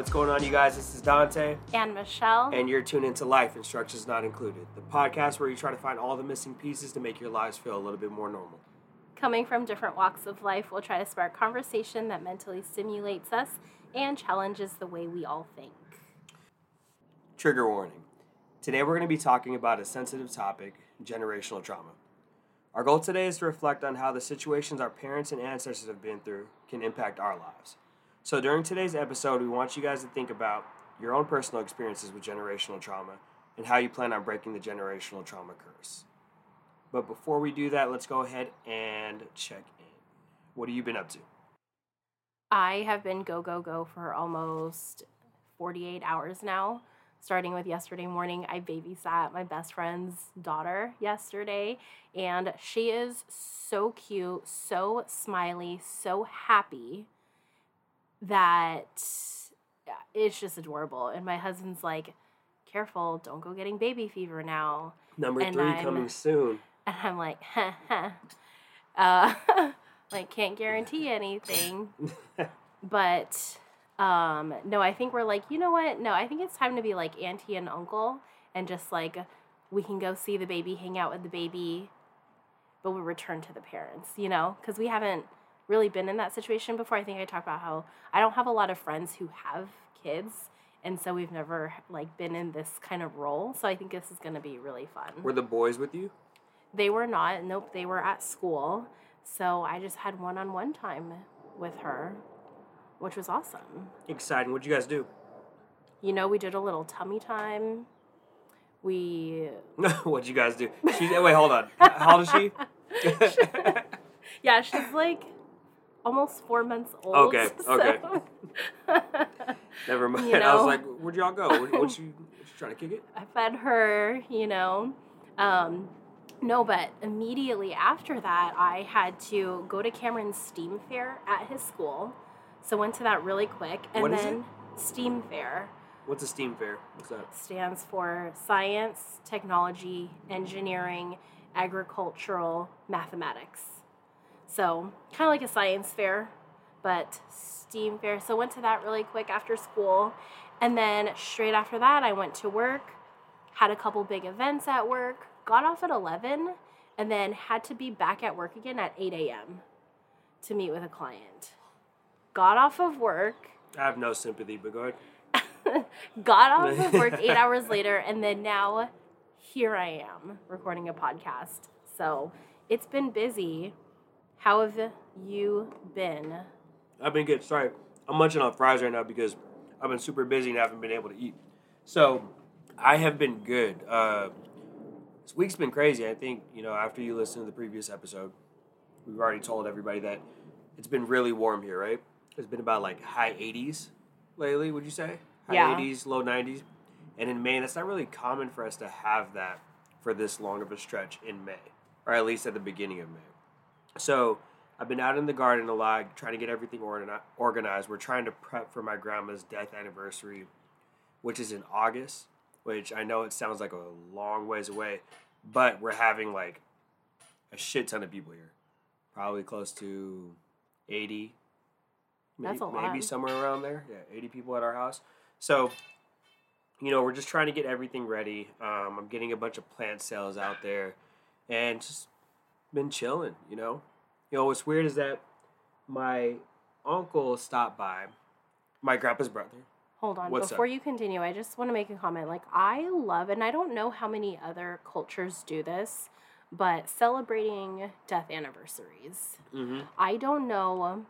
what's going on, you guys? This is Dante. And Michelle. And you're tuned into Life Instructions Not Included, the podcast where you try to find all the missing pieces to make your lives feel a little bit more normal. Coming from different walks of life, we'll try to spark conversation that mentally stimulates us and challenges the way we all think. Trigger warning. Today we're going to be talking about a sensitive topic, generational trauma. Our goal today is to reflect on how the situations our parents and ancestors have been through can impact our lives. So during today's episode, we want you guys to think about your own personal experiences with generational trauma and how you plan on breaking the generational trauma curse. But before we do that, let's go ahead and check in. What have you been up to? I have been go for almost 48 hours now. Starting with yesterday morning, I babysat my best friend's daughter yesterday, and she is so cute, so smiley, so happy that it's just adorable. And my husband's like, careful, don't go getting baby fever now. Number three coming soon. And I'm like, like, can't guarantee anything. But... no, I think we're like, you know what? No, I think it's time to be like auntie and uncle and just like, we can go see the baby, hang out with the baby, but we'll return to the parents, you know, because we haven't really been in that situation before. I think I talked about how I don't have a lot of friends who have kids. And so we've never like been in this kind of role. So I think this is going to be really fun. Were the boys with you? They were not. Nope. They were at school. So I just had one-on-one time with her, which was awesome. Exciting. What'd you guys do? You know, we did a little tummy time. What'd you guys do? Wait, hold on. How old is she? Yeah, she's like almost 4 months old. Okay. Never mind. You know? I was like, where'd y'all go? Was she trying to kick it? I fed her, you know. No, but immediately after that, I had to go to Cameron's STEAM fair at his school. So went to that really quick. And what is then it? STEAM fair. What's a STEAM fair? What's that? Stands for science, technology, engineering, agricultural, mathematics. So kind of like a science fair, but STEAM fair. So went to that really quick after school. And then straight after that, I went to work, had a couple big events at work, got off at 11, and then had to be back at work again at 8 a.m. to meet with a client. Got off of work. I have no sympathy, but go ahead. Got off of work 8 hours later, and then now here I am recording a podcast. So it's been busy. How have you been? I've been good. Sorry. I'm munching on fries right now because I've been super busy and I haven't been able to eat. So I have been good. This week's been crazy. I think, you know, after you listen to the previous episode, we've already told everybody that it's been really warm here, right? It's been about like high 80s lately, would you say? High 80s, low 90s. And in May, that's not really common for us to have that for this long of a stretch in May, or at least at the beginning of May. So I've been out in the garden a lot, trying to get everything organized. We're trying to prep for my grandma's death anniversary, which is in August, which I know it sounds like a long ways away, but we're having like a shit ton of people here, probably close to 80. That's a lot. Maybe somewhere around there. Yeah, 80 people at our house. So, you know, we're just trying to get everything ready. I'm getting a bunch of plant sales out there and just been chilling, you know. You know, what's weird is that my uncle stopped by, my grandpa's brother. Hold on. Before you continue, I just want to make a comment. Like, I love, and I don't know how many other cultures do this, but celebrating death anniversaries. Mm-hmm. I don't know...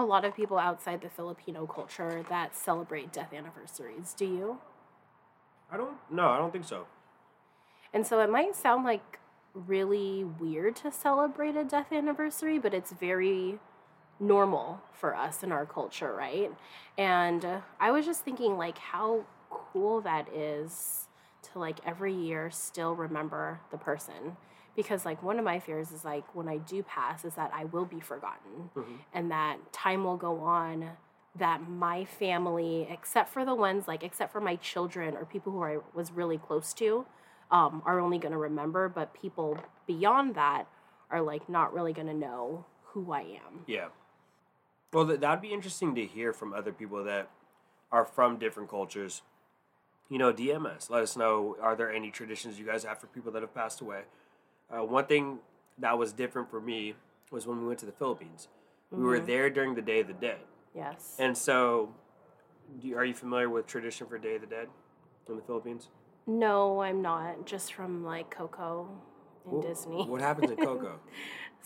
a lot of people outside the Filipino culture that celebrate death anniversaries. Do you? I don't think so. And so it might sound like really weird to celebrate a death anniversary, but it's very normal for us in our culture, right? And I was just thinking like how cool that is to like every year still remember the person. Because, like, one of my fears is, like, when I do pass is that I will be forgotten. Mm-hmm. And that time will go on, that my family, except for the ones, like, except for my children or people who I was really close to, are only going to remember. But people beyond that are, like, not really going to know who I am. Yeah. Well, that'd be interesting to hear from other people that are from different cultures, you know, DM us. Let us know, are there any traditions you guys have for people that have passed away? One thing that was different for me was when we went to the Philippines. Mm-hmm. We were there during the Day of the Dead. Yes. And so, are you familiar with tradition for Day of the Dead in the Philippines? No, I'm not. Just from, like, Coco and Disney. What happens at Coco?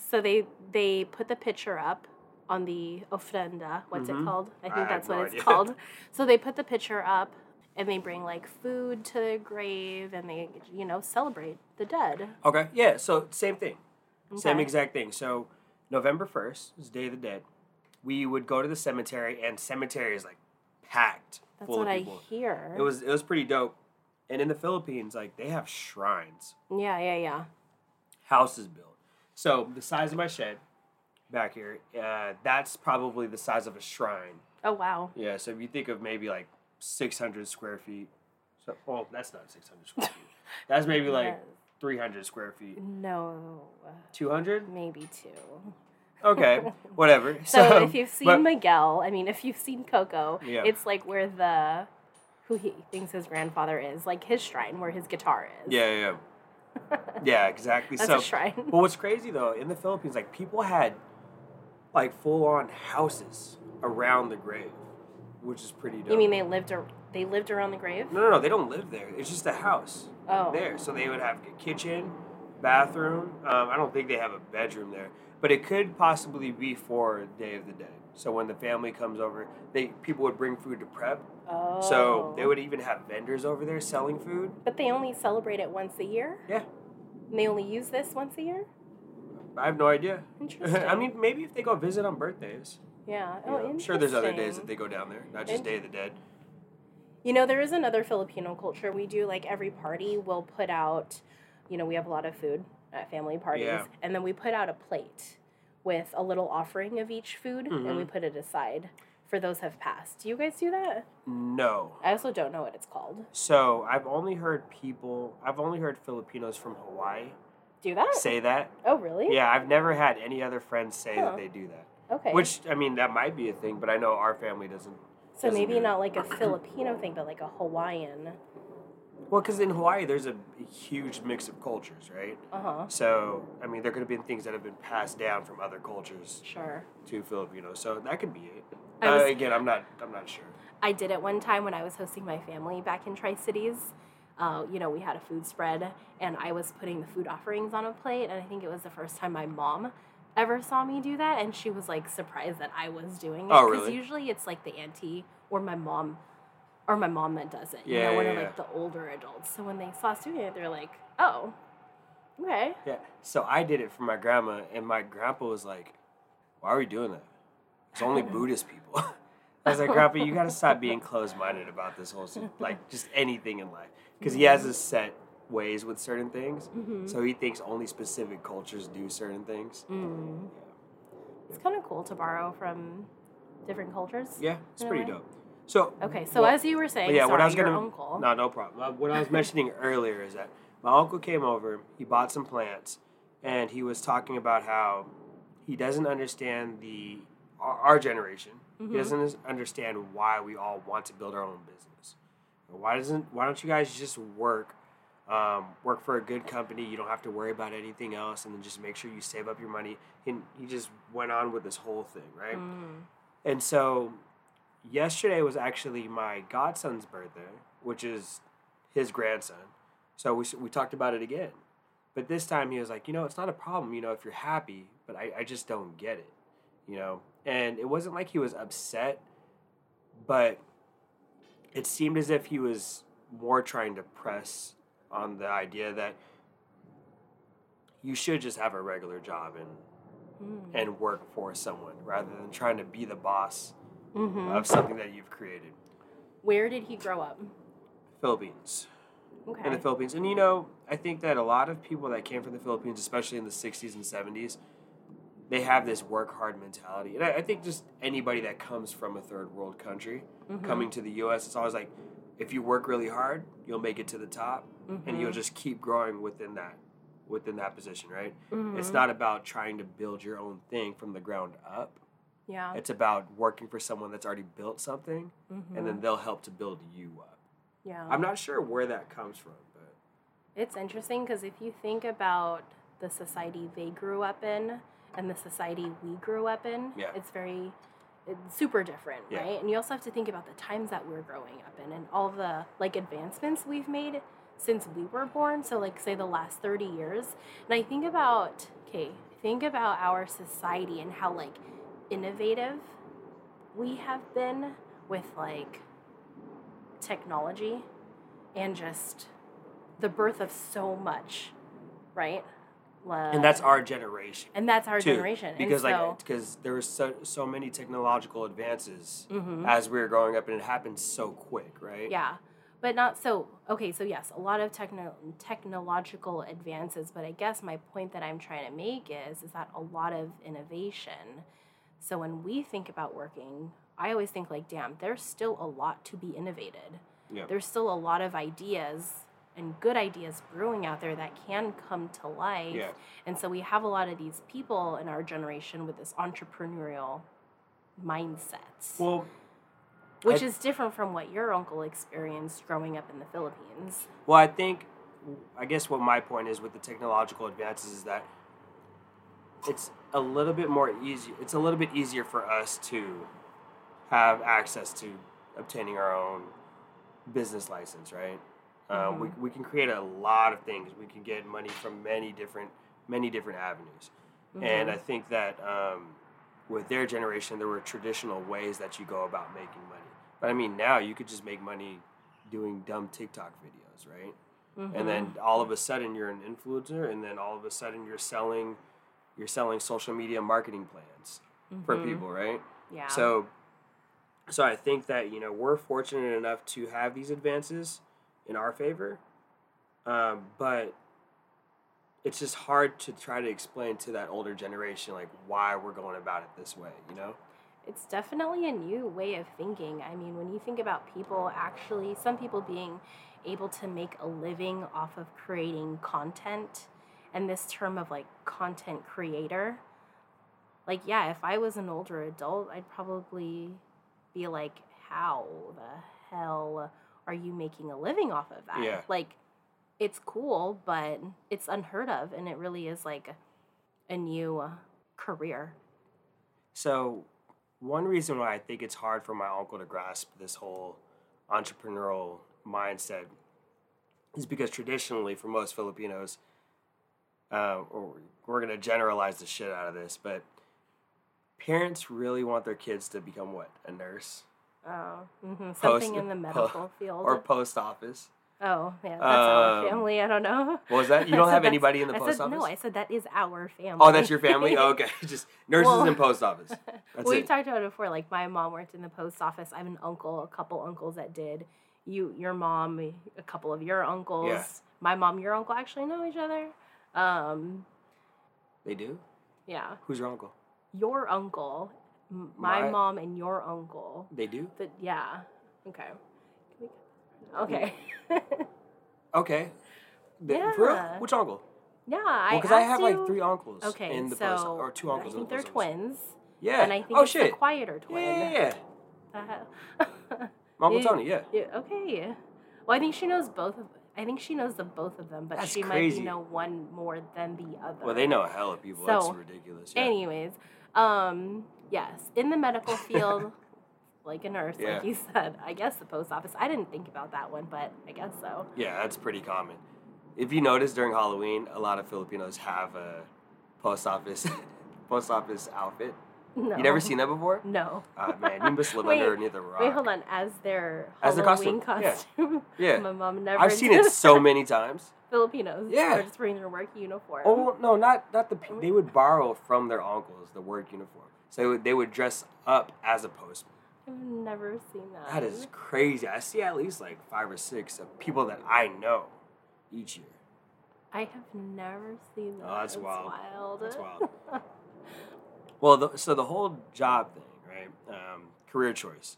So they put the picture up on the ofrenda. What's it called? I think that's what it's called. So they put the picture up, and they bring, like, food to the grave, and they, you know, celebrate the dead. Okay, yeah, so same thing. Okay. Same exact thing. So November 1st is Day of the Dead. We would go to the cemetery, and cemetery is, like, packed full of people. That's what I hear. It was pretty dope. And in the Philippines, like, they have shrines. Yeah. Houses built. So the size of my shed back here, that's probably the size of a shrine. Oh, wow. Yeah, so if you think of maybe, like, 600 square feet. So, well, that's not 600 square feet. That's maybe, like, 300 square feet. No. 200? Maybe 2. Okay, whatever. So if you've seen Miguel, I mean, if you've seen Coco, yeah. It's like where who he thinks his grandfather is, like his shrine where his guitar is. Yeah. Yeah, exactly. That's so, a shrine. But what's crazy, though, in the Philippines, like, people had, like, full-on houses around the grave, which is pretty dope. You mean they lived around the grave? No, they don't live there. It's just a house there. So they would have a kitchen, bathroom. I don't think they have a bedroom there. But it could possibly be for Day of the Dead. So when the family comes over, people would bring food to prep. Oh. So they would even have vendors over there selling food. But they only celebrate it once a year? Yeah. And they only use this once a year? I have no idea. Interesting. I mean, maybe if they go visit on birthdays. Yeah. Oh, interesting. I'm sure there's other days that they go down there, not just Day of the Dead. You know, there is another Filipino culture. We do, like, every party we'll put out, you know, we have a lot of food at family parties, and then we put out a plate with a little offering of each food, and we put it aside for those who have passed. Do you guys do that? No. I also don't know what it's called. So I've only heard Filipinos from Hawaii do that. Say that. Oh, really? Yeah, I've never had any other friends say that they do that. Okay. Which, I mean, that might be a thing, but I know our family doesn't. So maybe not like a Filipino thing, but like a Hawaiian. Well, because in Hawaii, there's a huge mix of cultures, right? Uh-huh. So, I mean, there could have been things that have been passed down from other cultures to Filipinos. So that could be it. I'm not sure. I did it one time when I was hosting my family back in Tri-Cities. You know, we had a food spread, and I was putting the food offerings on a plate, and I think it was the first time my mom ever saw me do that, and she was, like, surprised that I was doing it. Oh, really? Because usually it's, like, the auntie or my mom that does it, you know, one of, like, the older adults. So when they saw us doing it, they're like, oh, okay. Yeah, so I did it for my grandma, and my grandpa was like, why are we doing that? It's only Buddhist people. I was like, Grandpa, you got to stop being closed-minded about this whole, like, just anything in life. Because he has his set ways with certain things, so he thinks only specific cultures do certain things. Mm-hmm. Yeah. It's kind of cool to borrow from different cultures. Yeah, it's pretty dope. So as you were saying, your uncle. No problem. What I was mentioning earlier is that my uncle came over, he bought some plants, and he was talking about how he doesn't understand our generation. Mm-hmm. He doesn't understand why we all want to build our own business. Why don't you guys just work for a good company? You don't have to worry about anything else, and then just make sure you save up your money. And he just went on with this whole thing, right? Mm. And so yesterday was actually my godson's birthday, which is his grandson. So we talked about it again. But this time he was like, you know, it's not a problem, you know, if you're happy, but I just don't get it, you know. And it wasn't like he was upset, but it seemed as if he was more trying to press on the idea that you should just have a regular job and work for someone rather than trying to be the boss of something that you've created. Where did he grow up? Philippines. Okay. In the Philippines. And, you know, I think that a lot of people that came from the Philippines, especially in the 60s and 70s, they have this work-hard mentality. And I think just anybody that comes from a third-world country coming to the U.S., it's always like, if you work really hard, you'll make it to the top, and you'll just keep growing within that position, right? It's not about trying to build your own thing from the ground up. Yeah. It's about working for someone that's already built something, mm-hmm. and then they'll help to build you up. Yeah. I'm not sure where that comes from, but it's interesting because if you think about the society they grew up in and the society we grew up in, yeah. It's super different, yeah. right? And you also have to think about the times that we're growing up in and all the, like, advancements we've made since we were born. So, like, say the last 30 years. And I think about, our society and how, like, innovative we have been with, like, technology and just the birth of so much, right? And that's our generation. Because there were so many technological advances mm-hmm. as we were growing up, and it happened so quick, right? Yeah, but not so. Okay, so yes, a lot of technological advances, but I guess my point that I'm trying to make is that a lot of innovation. So when we think about working, I always think like, damn, there's still a lot to be innovated. Yeah. There's still a lot of ideas and good ideas brewing out there that can come to life. Yeah. And so we have a lot of these people in our generation with this entrepreneurial mindsets, which is different from what your uncle experienced growing up in the Philippines. Well, I guess what my point is with the technological advances is that it's a little bit easier for us to have access to obtaining our own business license, right? Mm-hmm. We can create a lot of things. We can get money from many different avenues. Mm-hmm. And I think that with their generation, there were traditional ways that you go about making money. But I mean, now you could just make money doing dumb TikTok videos, right? Mm-hmm. And then all of a sudden you're an influencer, and then all of a sudden you're selling social media marketing plans mm-hmm. for people, right? Yeah. So I think that, you know, we're fortunate enough to have these advances in our favor, but it's just hard to try to explain to that older generation, like, why we're going about it this way, you know? It's definitely a new way of thinking. I mean, when you think about people actually, some people being able to make a living off of creating content, and this term of, like, content creator, like, yeah, if I was an older adult, I'd probably be like, how the hell are you making a living off of that? Yeah. Like, it's cool, but it's unheard of, and it really is like a new career. So one reason why I think it's hard for my uncle to grasp this whole entrepreneurial mindset is because traditionally for most Filipinos, we're going to generalize the shit out of this, but parents really want their kids to become what? A nurse? Oh, mm-hmm. Something in the medical field. Or post office. Oh, yeah, that's our family. I don't know. What was that? You don't have anybody in the post office? No, I said that is our family. Oh, that's your family? Oh, okay. Just nurses and post office. That's We've talked about it before. Like, my mom worked in the post office. I have an uncle, a couple uncles that did. Your mom, a couple of your uncles. Yeah. My mom, your uncle actually know each other. They do? Yeah. Who's your uncle? Your uncle. My mom and your uncle. They do? Yeah. Okay. Okay. Yeah. For real? Which uncle? Yeah, because I have like three uncles. Okay, in the post, or two uncles. I think they're twins. Yeah. And I think it's a quieter twin. Yeah. My uncle Tony. Yeah. Okay. Well, I think she knows both of them. I think she knows the both of them, but that's she crazy. Might know one more than the other. Well, they know a hell of people. So, that's ridiculous. Yeah. Anyways, yes, in the medical field, like a nurse, yeah. like you said, I guess the post office. I didn't think about that one, but I guess so. Yeah, that's pretty common. If you notice, during Halloween, a lot of Filipinos have a post office outfit. No. You never seen that before? No. Man, you must live underneath a rock. Wait, hold on. As their costume. Yeah. My mom never. I've seen it so many times. Filipinos. Yeah. They're just wearing their work uniform. Oh no, not the. They would borrow from their uncles the work uniform, so they would dress up as a postman. I've never seen that. That is crazy. I see at least like 5 or 6 of people that I know each year. I have never seen that. Oh, that's wild. That's wild. Well, so the whole job thing, right, career choice,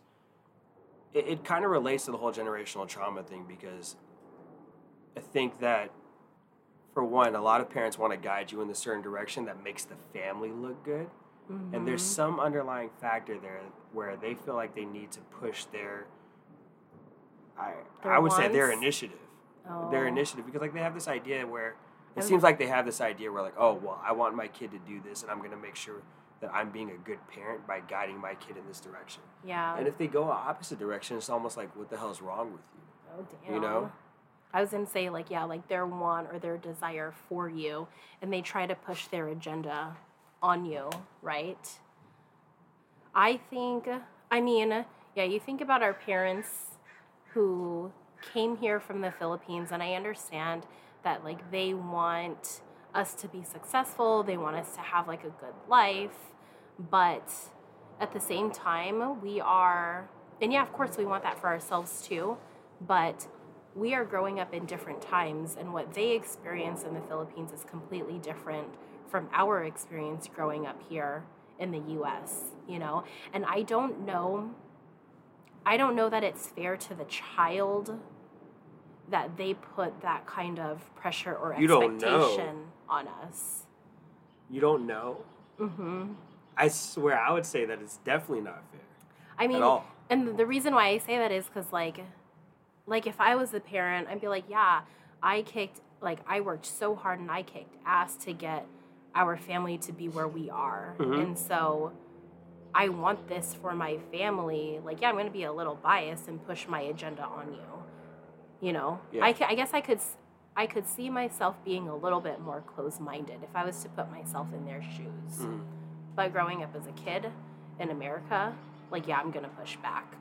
it kind of relates to the whole generational trauma thing, because I think that, for one, a lot of parents want to guide you in a certain direction that makes the family look good, Mm-hmm. And there's some underlying factor there where they feel like they need to push their, I would say their initiative. Oh. Their initiative, because like they have this idea where it seems like they have this idea where like, oh, well, I want my kid to do this and I'm going to make sure that I'm being a good parent by guiding my kid in this direction. Yeah. And if they go opposite direction, it's almost like, what the hell's wrong with you? Oh, damn. You know? I was going to say, like, yeah, like their want or their desire for you, and they try to push their agenda on you, right? I mean, you think about our parents who came here from the Philippines, and I understand that, like, they want us to be successful, they want us to have, like, a good life, but at the same time, we are, and yeah, of course we want that for ourselves too, but we are growing up in different times, and what they experience in the Philippines is completely different from our experience growing up here in the U.S., you know? And I don't know that it's fair to the child that they put that kind of pressure or expectation on us. You don't know? Mm-hmm. I swear, I would say that it's definitely not fair. I mean, at all. And the reason why I say that is because, like if I was the parent, I'd be like, yeah, I worked so hard and I kicked ass to get our family to be where we are. Mm-hmm. And so I want this for my family. Like, yeah, I'm going to be a little biased and push my agenda on you. You know? Yeah. I guess I could see myself being a little bit more closed-minded if I was to put myself in their shoes. Mm-hmm. But growing up as a kid in America, like, yeah, I'm going to push back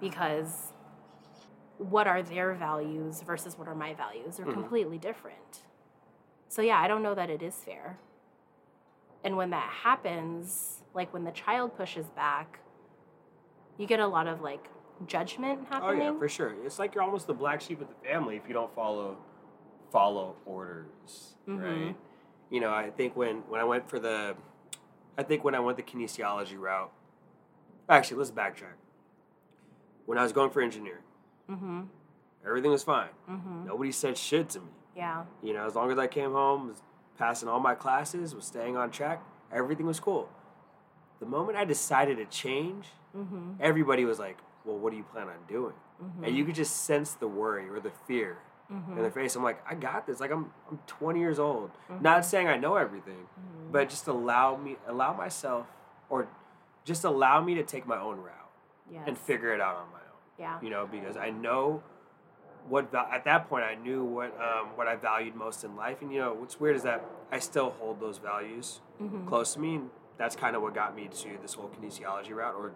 because what are their values versus what are my values? They're completely different. So, yeah, I don't know that it is fair. And when that happens, like when the child pushes back, you get a lot of, like, judgment happening. Oh, yeah, for sure. It's like you're almost the black sheep of the family if you don't follow orders, mm-hmm. right? You know, I think when I went the kinesiology route, actually, let's backtrack. When I was going for engineering, mm-hmm. everything was fine. Mm-hmm. Nobody said shit to me. Yeah. You know, as long as I came home, was passing all my classes, was staying on track, everything was cool. The moment I decided to change, mm-hmm. everybody was like, well, what do you plan on doing? Mm-hmm. And you could just sense the worry or the fear mm-hmm. in their face. I'm like, I got this. Like, I'm 20 years old. Mm-hmm. Not saying I know everything, mm-hmm. but just allow me to take my own route yes. and figure it out on my own. Yeah. You know, because I know at that point I knew what I valued most in life. And, you know, what's weird is that I still hold those values mm-hmm. close to me. And that's kind of what got me to this whole kinesiology route or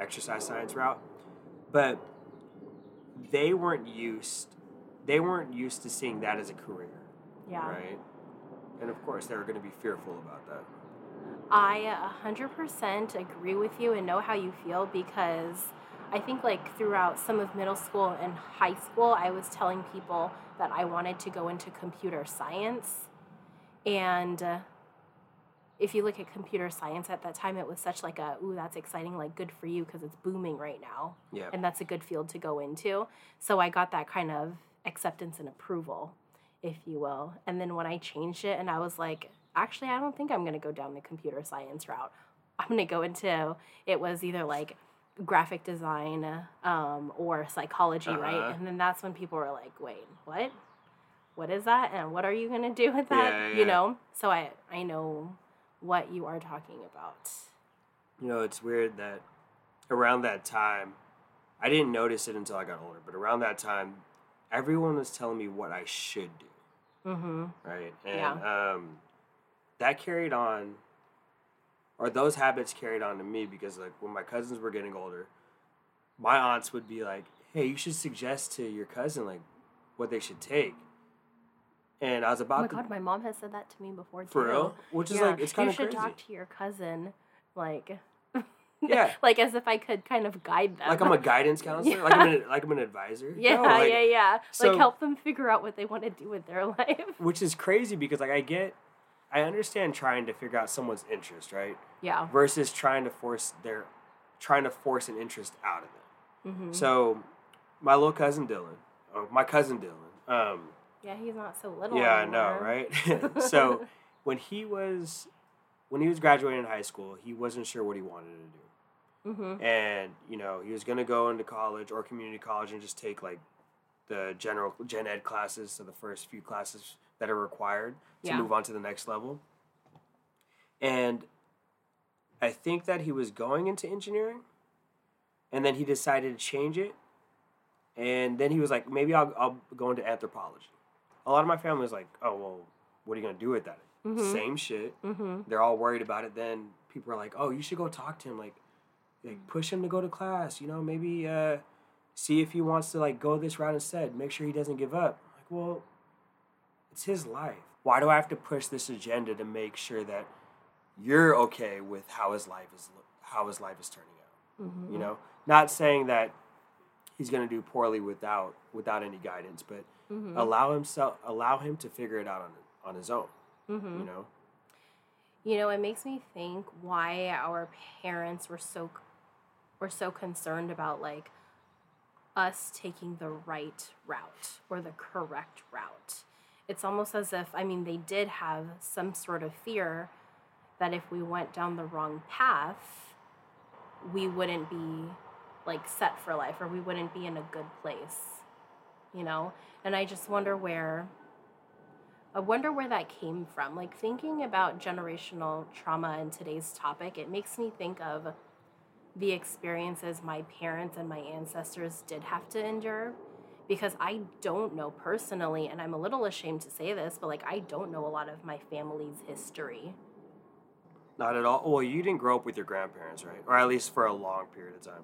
exercise science route. But they weren't used to seeing that as a career. Yeah. Right? And, of course, they were going to be fearful about that. I 100% agree with you and know how you feel because I think, like, throughout some of middle school and high school, I was telling people that I wanted to go into computer science. And if you look at computer science at that time, it was such like a, ooh, that's exciting, like, good for you because it's booming right now. Yeah. And that's a good field to go into. So I got that kind of acceptance and approval, if you will. And then when I changed it and I was like, actually, I don't think I'm going to go down the computer science route. I'm going to go into, it was either like graphic design or psychology, uh-huh. right? And then that's when people were like, wait, what? What is that? And what are you going to do with that? Yeah. You know? So I know what you are talking about. You know, it's weird that around that time, I didn't notice it until I got older, but around that time, everyone was telling me what I should do. Mm-hmm. Right? And yeah. That carried on. Or those habits carried on to me because, like, when my cousins were getting older, my aunts would be like, hey, you should suggest to your cousin, like, what they should take. And I was about to... Oh, my God, my mom has said that to me before, too. For real? Which is, like, it's kind of crazy. You should talk to your cousin, like... Yeah. Like, as if I could kind of guide them. Like I'm a guidance counselor? Yeah. Like I'm an advisor? Yeah, no, like, yeah. So, like, help them figure out what they want to do with their life. Which is crazy because, like, I understand trying to figure out someone's interest, right? Yeah. Versus trying to force an interest out of them. Mm-hmm. So, my cousin Dylan. He's not so little anymore. Yeah, I know, right? So, when he was when he was graduating high school, he wasn't sure what he wanted to do. Mm-hmm. And, you know, he was going to go into college or community college and just take, like, the general gen ed classes, so the first few classes that are required to move on to the next level. And I think that he was going into engineering, and then he decided to change it. And then he was like, maybe I'll go into anthropology. A lot of my family was like, oh, well, what are you going to do with that? Mm-hmm. Same shit. Mm-hmm. They're all worried about it. Then people are like, oh, you should go talk to him. Like push him to go to class. You know, maybe see if he wants to, like, go this route instead. Make sure he doesn't give up. Like, well, it's his life. Why do I have to push this agenda to make sure that you're okay with how his life is turning out? Mm-hmm. You know, not saying that he's going to do poorly without any guidance, but mm-hmm. allow him to figure it out on his own. Mm-hmm. You know? You know, it makes me think why our parents were so concerned about, like, us taking the right route or the correct route. It's almost as if, I mean, they did have some sort of fear that if we went down the wrong path, we wouldn't be, like, set for life, or we wouldn't be in a good place, you know? And I just wonder where that came from. Like, thinking about generational trauma in today's topic, it makes me think of the experiences my parents and my ancestors did have to endure, because I don't know personally, and I'm a little ashamed to say this, but, like, I don't know a lot of my family's history. Not at all. Well, you didn't grow up with your grandparents, right? Or at least for a long period of time.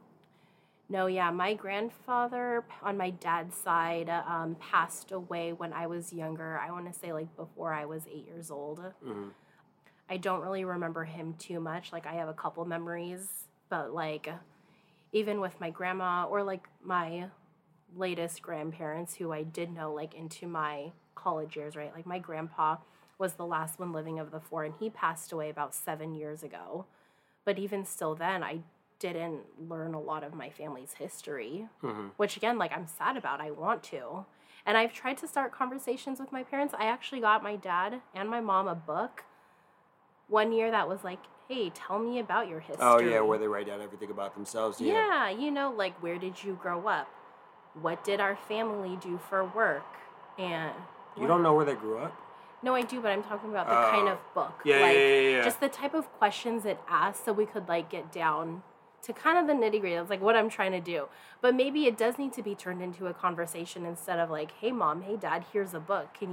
No, yeah, my grandfather on my dad's side passed away when I was younger. I want to say, like, before I was 8 years old. Mm-hmm. I don't really remember him too much. Like, I have a couple memories, but, like, even with my grandma or, like, my latest grandparents, who I did know, like, into my college years, right? Like, my grandpa was the last one living of the four, and he passed away about 7 years ago. But even still then, I didn't learn a lot of my family's history, mm-hmm. which, again, like, I'm sad about. I want to. And I've tried to start conversations with my parents. I actually got my dad and my mom a book one year that was like, hey, tell me about your history. Oh, yeah, where they write down everything about themselves. Yeah, you know, like, where did you grow up? What did our family do for work? And you don't know where they grew up? No, I do, but I'm talking about the kind of book. Yeah. Just the type of questions it asked, so we could, like, get down to kind of the nitty-gritty. That's, like, what I'm trying to do. But maybe it does need to be turned into a conversation instead of, like, hey, Mom, hey, Dad, here's a book. Can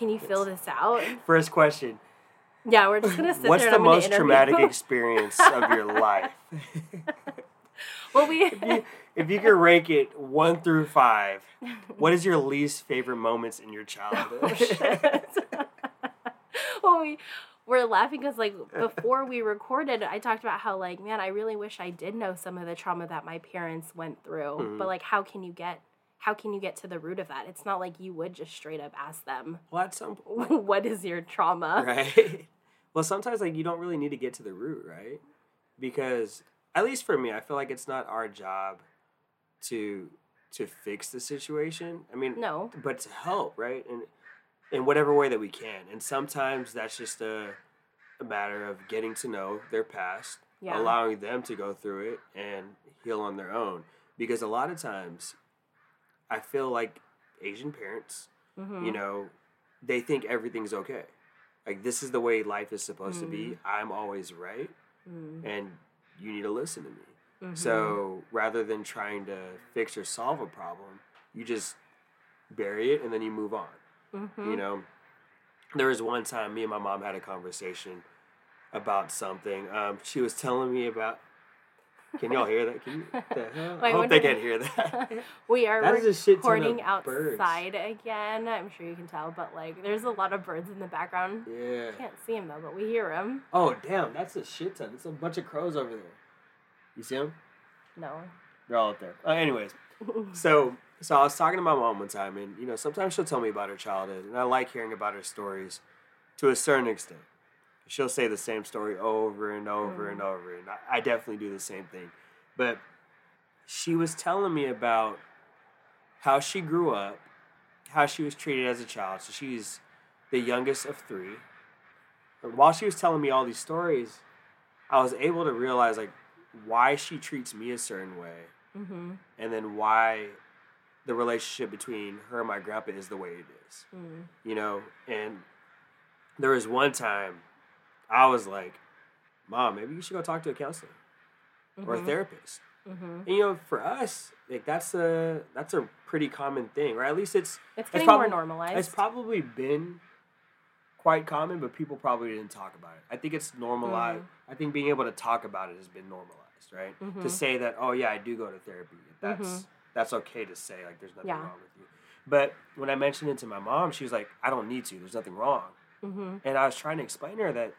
you fill this out? First question. Yeah, we're just going to sit there and I'm going to interview. What's the most traumatic experience of your life? Well, if you could rank it 1 through 5, what is your least favorite moments in your childhood? Oh, shit. Well, we're laughing because, like, before we recorded, I talked about how, like, man, I really wish I did know some of the trauma that my parents went through. Mm-hmm. But, like, how can you get to the root of that? It's not like you would just straight up ask them, well, at some point, what is your trauma? Right. Well, sometimes, like, you don't really need to get to the root, right? Because, at least for me, I feel like it's not our job to fix the situation. I mean, no, but to help, right? And in whatever way that we can. And sometimes that's just a matter of getting to know their past, allowing them to go through it and heal on their own. Because a lot of times, I feel like Asian parents, mm-hmm. you know, they think everything's okay. Like, this is the way life is supposed to be. I'm always right. Mm. And you need to listen to me. Mm-hmm. So rather than trying to fix or solve a problem, you just bury it and then you move on. Mm-hmm. You know, there was one time me and my mom had a conversation about something. She was telling me about. Can y'all hear that? Can you? The hell? I hope they can hear that. We are recording outside again. I'm sure you can tell, but, like, there's a lot of birds in the background. Yeah. You can't see them though, but we hear them. Oh, damn! That's a shit ton. It's a bunch of crows over there. You see them? No. They're all up there. Anyways, so I was talking to my mom one time, and, you know, sometimes she'll tell me about her childhood, and I like hearing about her stories to a certain extent. She'll say the same story over and over and over, and I definitely do the same thing. But she was telling me about how she grew up, how she was treated as a child. So she's the youngest of 3, But while she was telling me all these stories, I was able to realize, like, why she treats me a certain way. Mm-hmm. And then why the relationship between her and my grandpa is the way it is. Mm. You know? And there was one time I was like, Mom, maybe you should go talk to a counselor mm-hmm. or a therapist. Mm-hmm. And, you know, for us, like, that's a pretty common thing, or at least it's getting more normalized. It's probably been quite common, but people probably didn't talk about it. I think it's normalized. Mm-hmm. I think being able to talk about it has been normalized, right? Mm-hmm. To say that, oh yeah, I do go to therapy. That's okay to say. Like, there's nothing wrong with you. But when I mentioned it to my mom, she was like, I don't need to. There's nothing wrong. Mm-hmm. And I was trying to explain to her that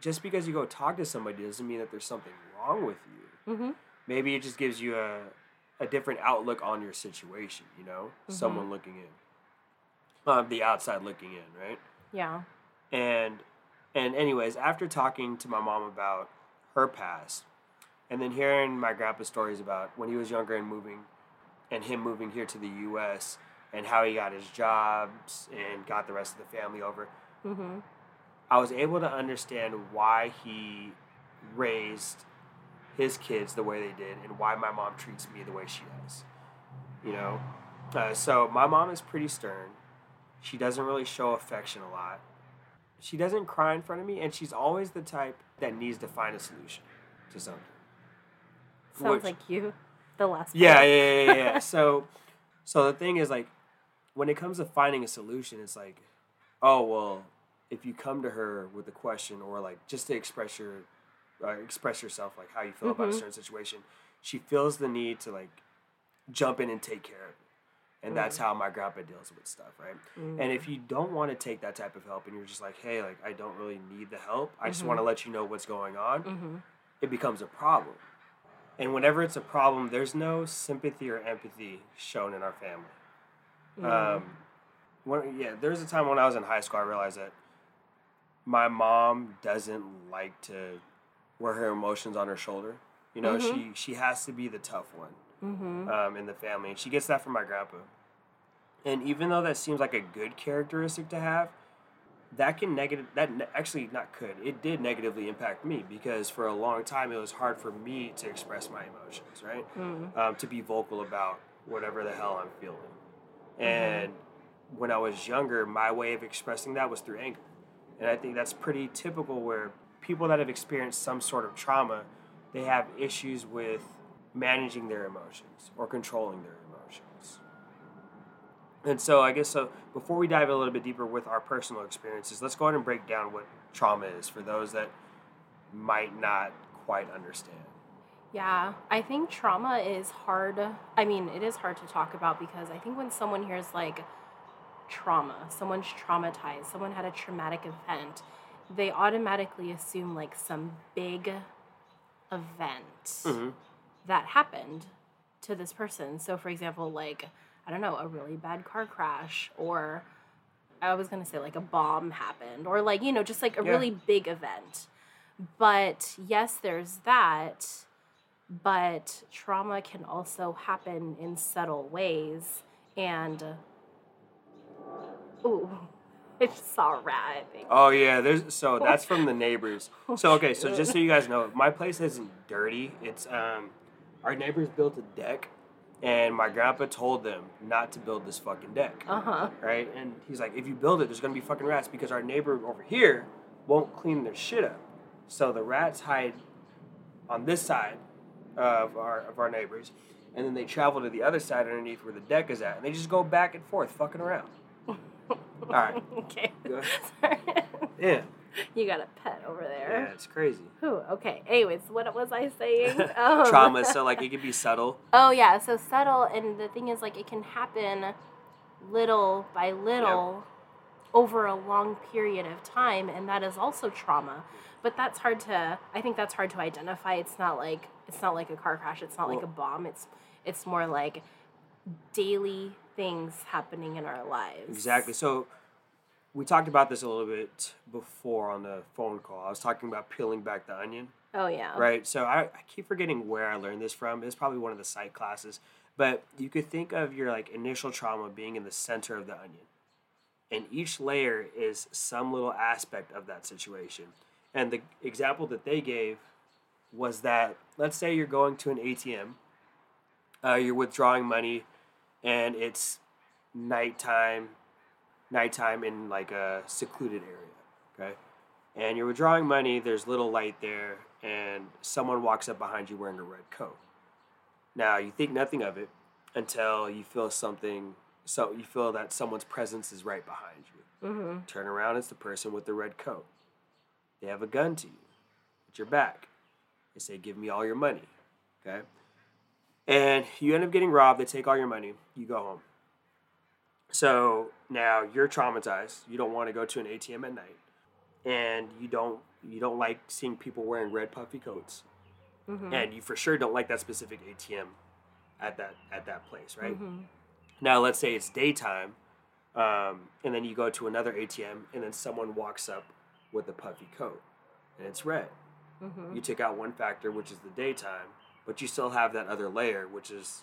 just because you go talk to somebody doesn't mean that there's something wrong with you. Mm-hmm. Maybe it just gives you a different outlook on your situation, you know? Mm-hmm. Someone looking in. The outside looking in, right? Yeah. And anyways, after talking to my mom about her past, and then hearing my grandpa's stories about when he was younger and him moving here to the U.S., and how he got his jobs and got the rest of the family over, mm-hmm. I was able to understand why he raised his kids the way they did and why my mom treats me the way she does, you know? So my mom is pretty stern. She doesn't really show affection a lot. She doesn't cry in front of me, and she's always the type that needs to find a solution to something. Sounds like you, the last part. Yeah. So the thing is, like, when it comes to finding a solution, it's like, oh, well, if you come to her with a question or, like, just to express yourself, like, how you feel mm-hmm. about a certain situation, she feels the need to, like, jump in and take care of it. And mm-hmm. that's how my grandpa deals with stuff, right? Mm-hmm. And if you don't want to take that type of help and you're just like, hey, like, I don't really need the help, I just mm-hmm. want to let you know what's going on, mm-hmm. it becomes a problem. And whenever it's a problem, there's no sympathy or empathy shown in our family. Mm-hmm. There was a time when I was in high school, I realized that my mom doesn't like to wear her emotions on her shoulder. You know, mm-hmm. she has to be the tough one mm-hmm. In the family. And she gets that from my grandpa. And even though that seems like a good characteristic to have, it did negatively impact me, because for a long time it was hard for me to express my emotions, right? Mm-hmm. To be vocal about whatever the hell I'm feeling. And mm-hmm. when I was younger, my way of expressing that was through anger. And I think that's pretty typical where people that have experienced some sort of trauma, they have issues with managing their emotions or controlling their emotions. And so I guess before we dive a little bit deeper with our personal experiences, let's go ahead and break down what trauma is for those that might not quite understand. Yeah, I think trauma is hard. I mean, it is hard to talk about, because I think when someone hears, like, trauma, someone's traumatized, someone had a traumatic event, they automatically assume, like, some big event mm-hmm. that happened to this person. So, for example, like, I don't know, a really bad car crash, or I was going to say, like, a bomb happened, or, like, you know, just, like, a really big event. But, yes, there's that, but trauma can also happen in subtle ways, and... Ooh. I just saw a rat, I think. Oh, yeah. That's from the neighbors. So, okay, so just so you guys know, my place isn't dirty. It's, our neighbors built a deck, and my grandpa told them not to build this fucking deck. Uh-huh. Right? And he's like, if you build it, there's going to be fucking rats, because our neighbor over here won't clean their shit up. So the rats hide on this side of our neighbors, and then they travel to the other side underneath where the deck is at, and they just go back and forth fucking around. All right. Okay. Go ahead. Sorry. Yeah. You got a pet over there. Yeah, it's crazy. Ooh, okay. Anyways, what was I saying? Trauma. So, like, it can be subtle. Oh, yeah. So, subtle. And the thing is, like, it can happen little by little over a long period of time. And that is also trauma. But that's hard to, I think that's hard to identify. It's not like a car crash. It's not like a bomb. It's more like daily things happening in our lives. Exactly. So we talked about this a little bit before on the phone call. I was talking about peeling back the onion. Oh, yeah. Right? So I keep forgetting where I learned this from. It's probably one of the psych classes. But you could think of your, like, initial trauma being in the center of the onion. And each layer is some little aspect of that situation. And the example that they gave was that, let's say you're going to an ATM, you're withdrawing money, and it's nighttime in like a secluded area, okay? And you're withdrawing money, there's little light there, and someone walks up behind you wearing a red coat. Now, you think nothing of it until you feel something, so you feel that someone's presence is right behind you. Mm-hmm. Turn around, it's the person with the red coat. They have a gun to you, at your back. They say, give me all your money, okay? And you end up getting robbed, they take all your money, you go home. So now you're traumatized, you don't want to go to an ATM at night, and you don't like seeing people wearing red puffy coats. Mm-hmm. And you for sure don't like that specific ATM at that place, right? Mm-hmm. Now, let's say it's daytime, and then you go to another ATM, and then someone walks up with a puffy coat, and it's red. Mm-hmm. You take out one factor, which is the daytime, but you still have that other layer, which is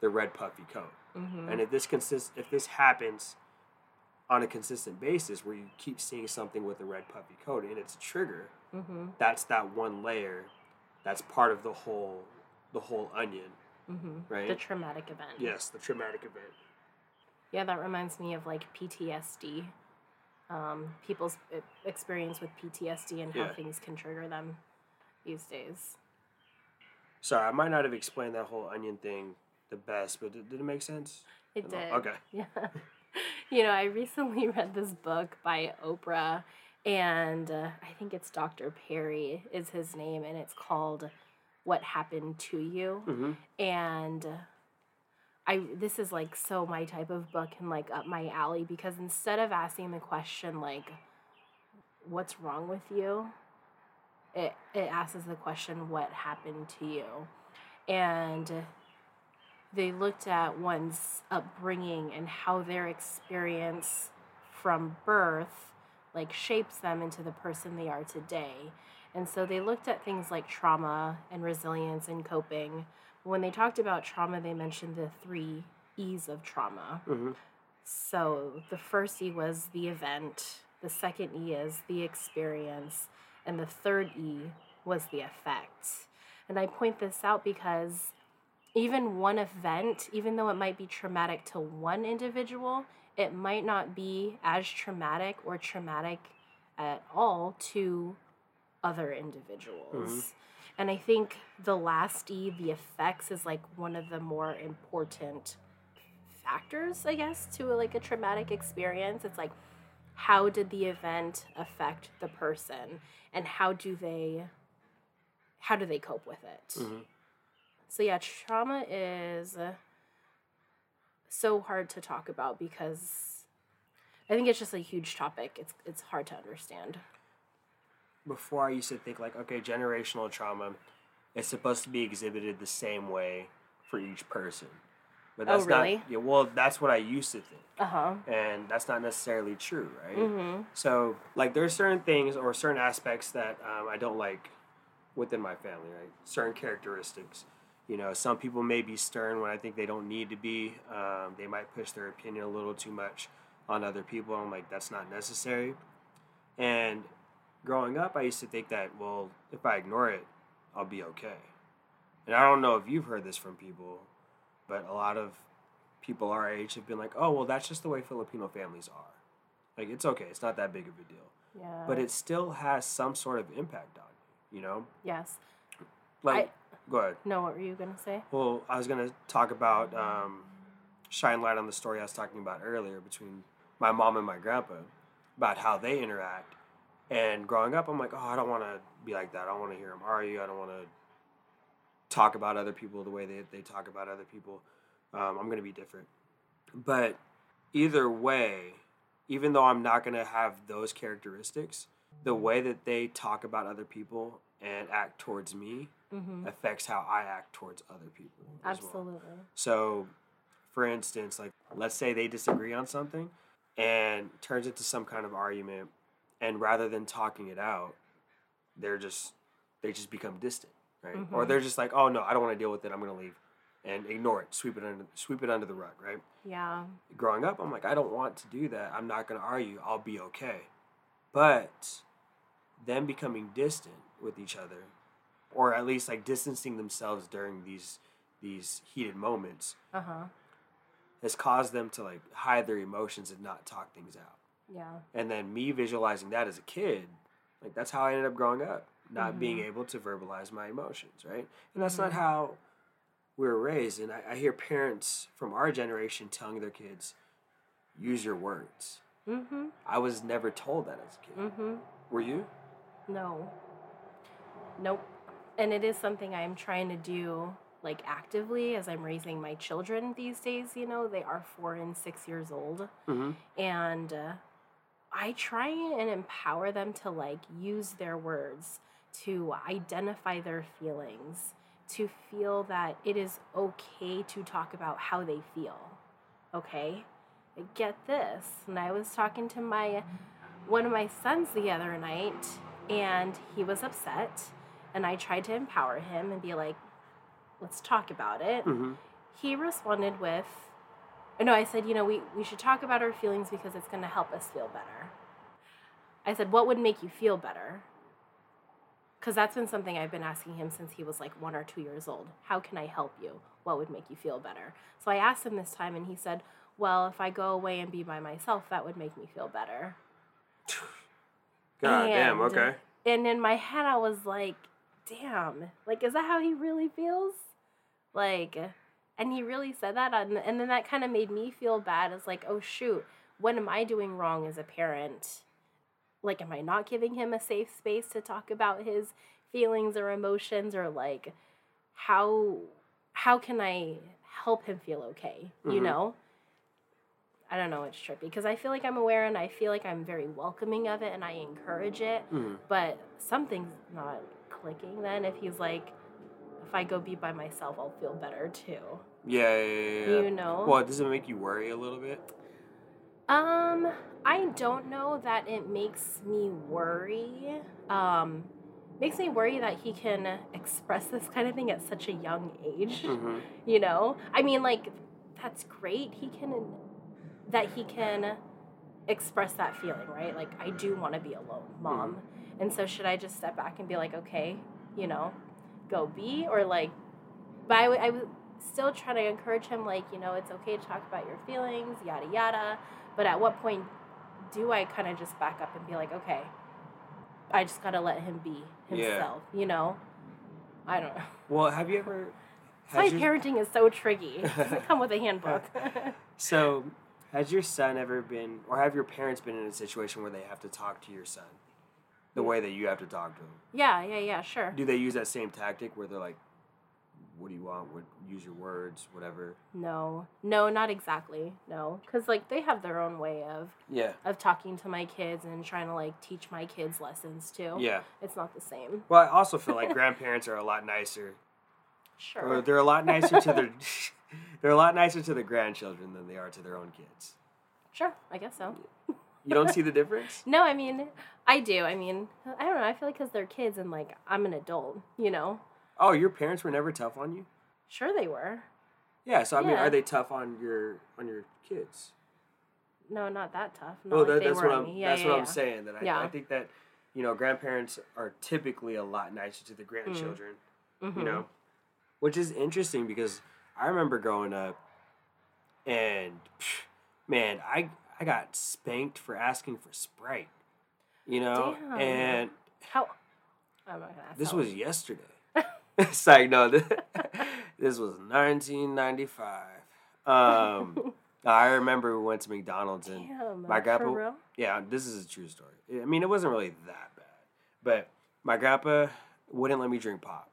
the red puffy coat. Mm-hmm. And if this happens on a consistent basis where you keep seeing something with a red puffy coat, and it's a trigger, mm-hmm. that's that one layer. That's part of the whole onion, mm-hmm. right? The traumatic event. Yes, the traumatic event. Yeah, that reminds me of like PTSD, people's experience with PTSD and how things can trigger them these days. Sorry, I might not have explained that whole onion thing the best, but did it make sense? It did. Okay. Yeah. You know, I recently read this book by Oprah. And I think it's Dr. Perry is his name, and it's called What Happened to You. Mm-hmm. And this is, like, so my type of book and, like, up my alley, because instead of asking the question, like, what's wrong with you, it asks the question, what happened to you? And they looked at one's upbringing and how their experience from birth, like, shapes them into the person they are today. And so they looked at things like trauma and resilience and coping. When they talked about trauma, they mentioned the 3 E's of trauma. Mm-hmm. So the first E was the event, the second E is the experience, and the third E was the effect. And I point this out because even one event, even though it might be traumatic to one individual, it might not be as traumatic or traumatic at all to other individuals. Mm-hmm. And I think the last E, the effects, is like one of the more important factors, I guess, to like a traumatic experience. It's like, how did the event affect the person, and how do they cope with it? Mm-hmm. So yeah, trauma is so hard to talk about because I think it's just a huge topic. It's hard to understand. Before, I used to think like, okay, generational trauma is supposed to be exhibited the same way for each person. But that's not, yeah, well, that's what I used to think. Uh-huh. And that's not necessarily true, right? Mm-hmm. So like there's certain things or certain aspects that I don't like within my family, right? Certain characteristics. You know, some people may be stern when I think they don't need to be. They might push their opinion a little too much on other people. I'm like, that's not necessary. And growing up, I used to think that, well, if I ignore it, I'll be okay. And I don't know if you've heard this from people, but a lot of people our age have been like, oh, well, that's just the way Filipino families are. Like, it's okay. It's not that big of a deal. Yeah. But it still has some sort of impact on you, you know? Yes. Like... Go ahead. No, what were you going to say? Well, I was going to talk about, shine light on the story I was talking about earlier between my mom and my grandpa about how they interact. And growing up, I'm like, oh, I don't want to be like that. I don't want to hear them argue. I don't want to talk about other people the way they talk about other people. I'm going to be different. But either way, even though I'm not going to have those characteristics, the way that they talk about other people and act towards me, mm-hmm. affects how I act towards other people. Absolutely. As well. So, for instance, like, let's say they disagree on something and turns into some kind of argument, and rather than talking it out, they just become distant, right? Mm-hmm. Or they're just like, oh, no, I don't want to deal with it. I'm going to leave. and ignore it, sweep it under the rug, right? Yeah. Growing up, I'm like, I don't want to do that. I'm not going to argue. I'll be okay. But them becoming distant with each other, or at least like distancing themselves during these heated moments, has caused them to like hide their emotions and not talk things out. Yeah. And then me visualizing that as a kid, like that's how I ended up growing up, not being able to verbalize my emotions, right? And that's not how we were raised. And I hear parents from our generation telling their kids, use your words. Mm-hmm. I was never told that as a kid. Mm-hmm. Were you? No. Nope. And it is something I'm trying to do, like, actively as I'm raising my children these days. You know, they are 4 and 6 years old. Mm-hmm. And I try and empower them to, like, use their words, to identify their feelings, to feel that it is okay to talk about how they feel. Okay? I get this. And I was talking to one of my sons the other night, and he was upset, and I tried to empower him and be like, let's talk about it. Mm-hmm. He responded with, I said, we should talk about our feelings because it's going to help us feel better. I said, what would make you feel better? Because that's been something I've been asking him since he was like 1 or 2 years old. How can I help you? What would make you feel better? So I asked him this time, and he said, well, if I go away and be by myself, that would make me feel better. God damn, okay. And in my head, I was like, damn, like, is that how he really feels? Like, and he really said that. And then that kind of made me feel bad. It's like, oh, shoot, what am I doing wrong as a parent? Like, am I not giving him a safe space to talk about his feelings or emotions, or like, how can I help him feel okay, you know? I don't know, it's trippy, because I feel like I'm aware and I feel like I'm very welcoming of it and I encourage it, but something's not clicking then if he's like, if I go be by myself, I'll feel better too. Yeah. You know? Well, does it make you worry a little bit? I don't know that it makes me worry. Makes me worry that he can express this kind of thing at such a young age, you know? I mean, like, that's great. He can express that feeling, right? Like, I do want to be alone, Mom. Mm-hmm. And so should I just step back and be like, okay, go be? Or like, but I was still trying to encourage him, like, it's okay to talk about your feelings, yada, yada. But at what point do I kind of just back up and be like, okay, I just got to let him be himself, I don't know. Well, have you ever... parenting is so tricky. It doesn't come with a handbook. So... has your son ever been, or have your parents been in a situation where they have to talk to your son the way that you have to talk to him? Yeah, sure. Do they use that same tactic where they're like, what do you want? Use your words, whatever? No, not exactly, no. Because, like, they have their own way of talking to my kids and trying to, like, teach my kids lessons, too. Yeah. It's not the same. Well, I also feel like grandparents are a lot nicer. Sure. Or they're a lot nicer to their... they're a lot nicer to the grandchildren than they are to their own kids. Sure, I guess so. You don't see the difference? No, I mean, I do. I mean, I don't know. I feel like because they're kids and, like, I'm an adult, Oh, your parents were never tough on you? Sure they were. Yeah, so, I mean, are they tough on your kids? No, not that tough. That's what I'm saying. I think that, grandparents are typically a lot nicer to the grandchildren, Which is interesting because... I remember growing up, and, man, I got spanked for asking for Sprite, Damn. And... how... I'm not gonna ask this was yesterday. It's like, no, this was 1995. I remember we went to McDonald's, and my grandpa... for real? Yeah, this is a true story. I mean, it wasn't really that bad, but my grandpa wouldn't let me drink pop.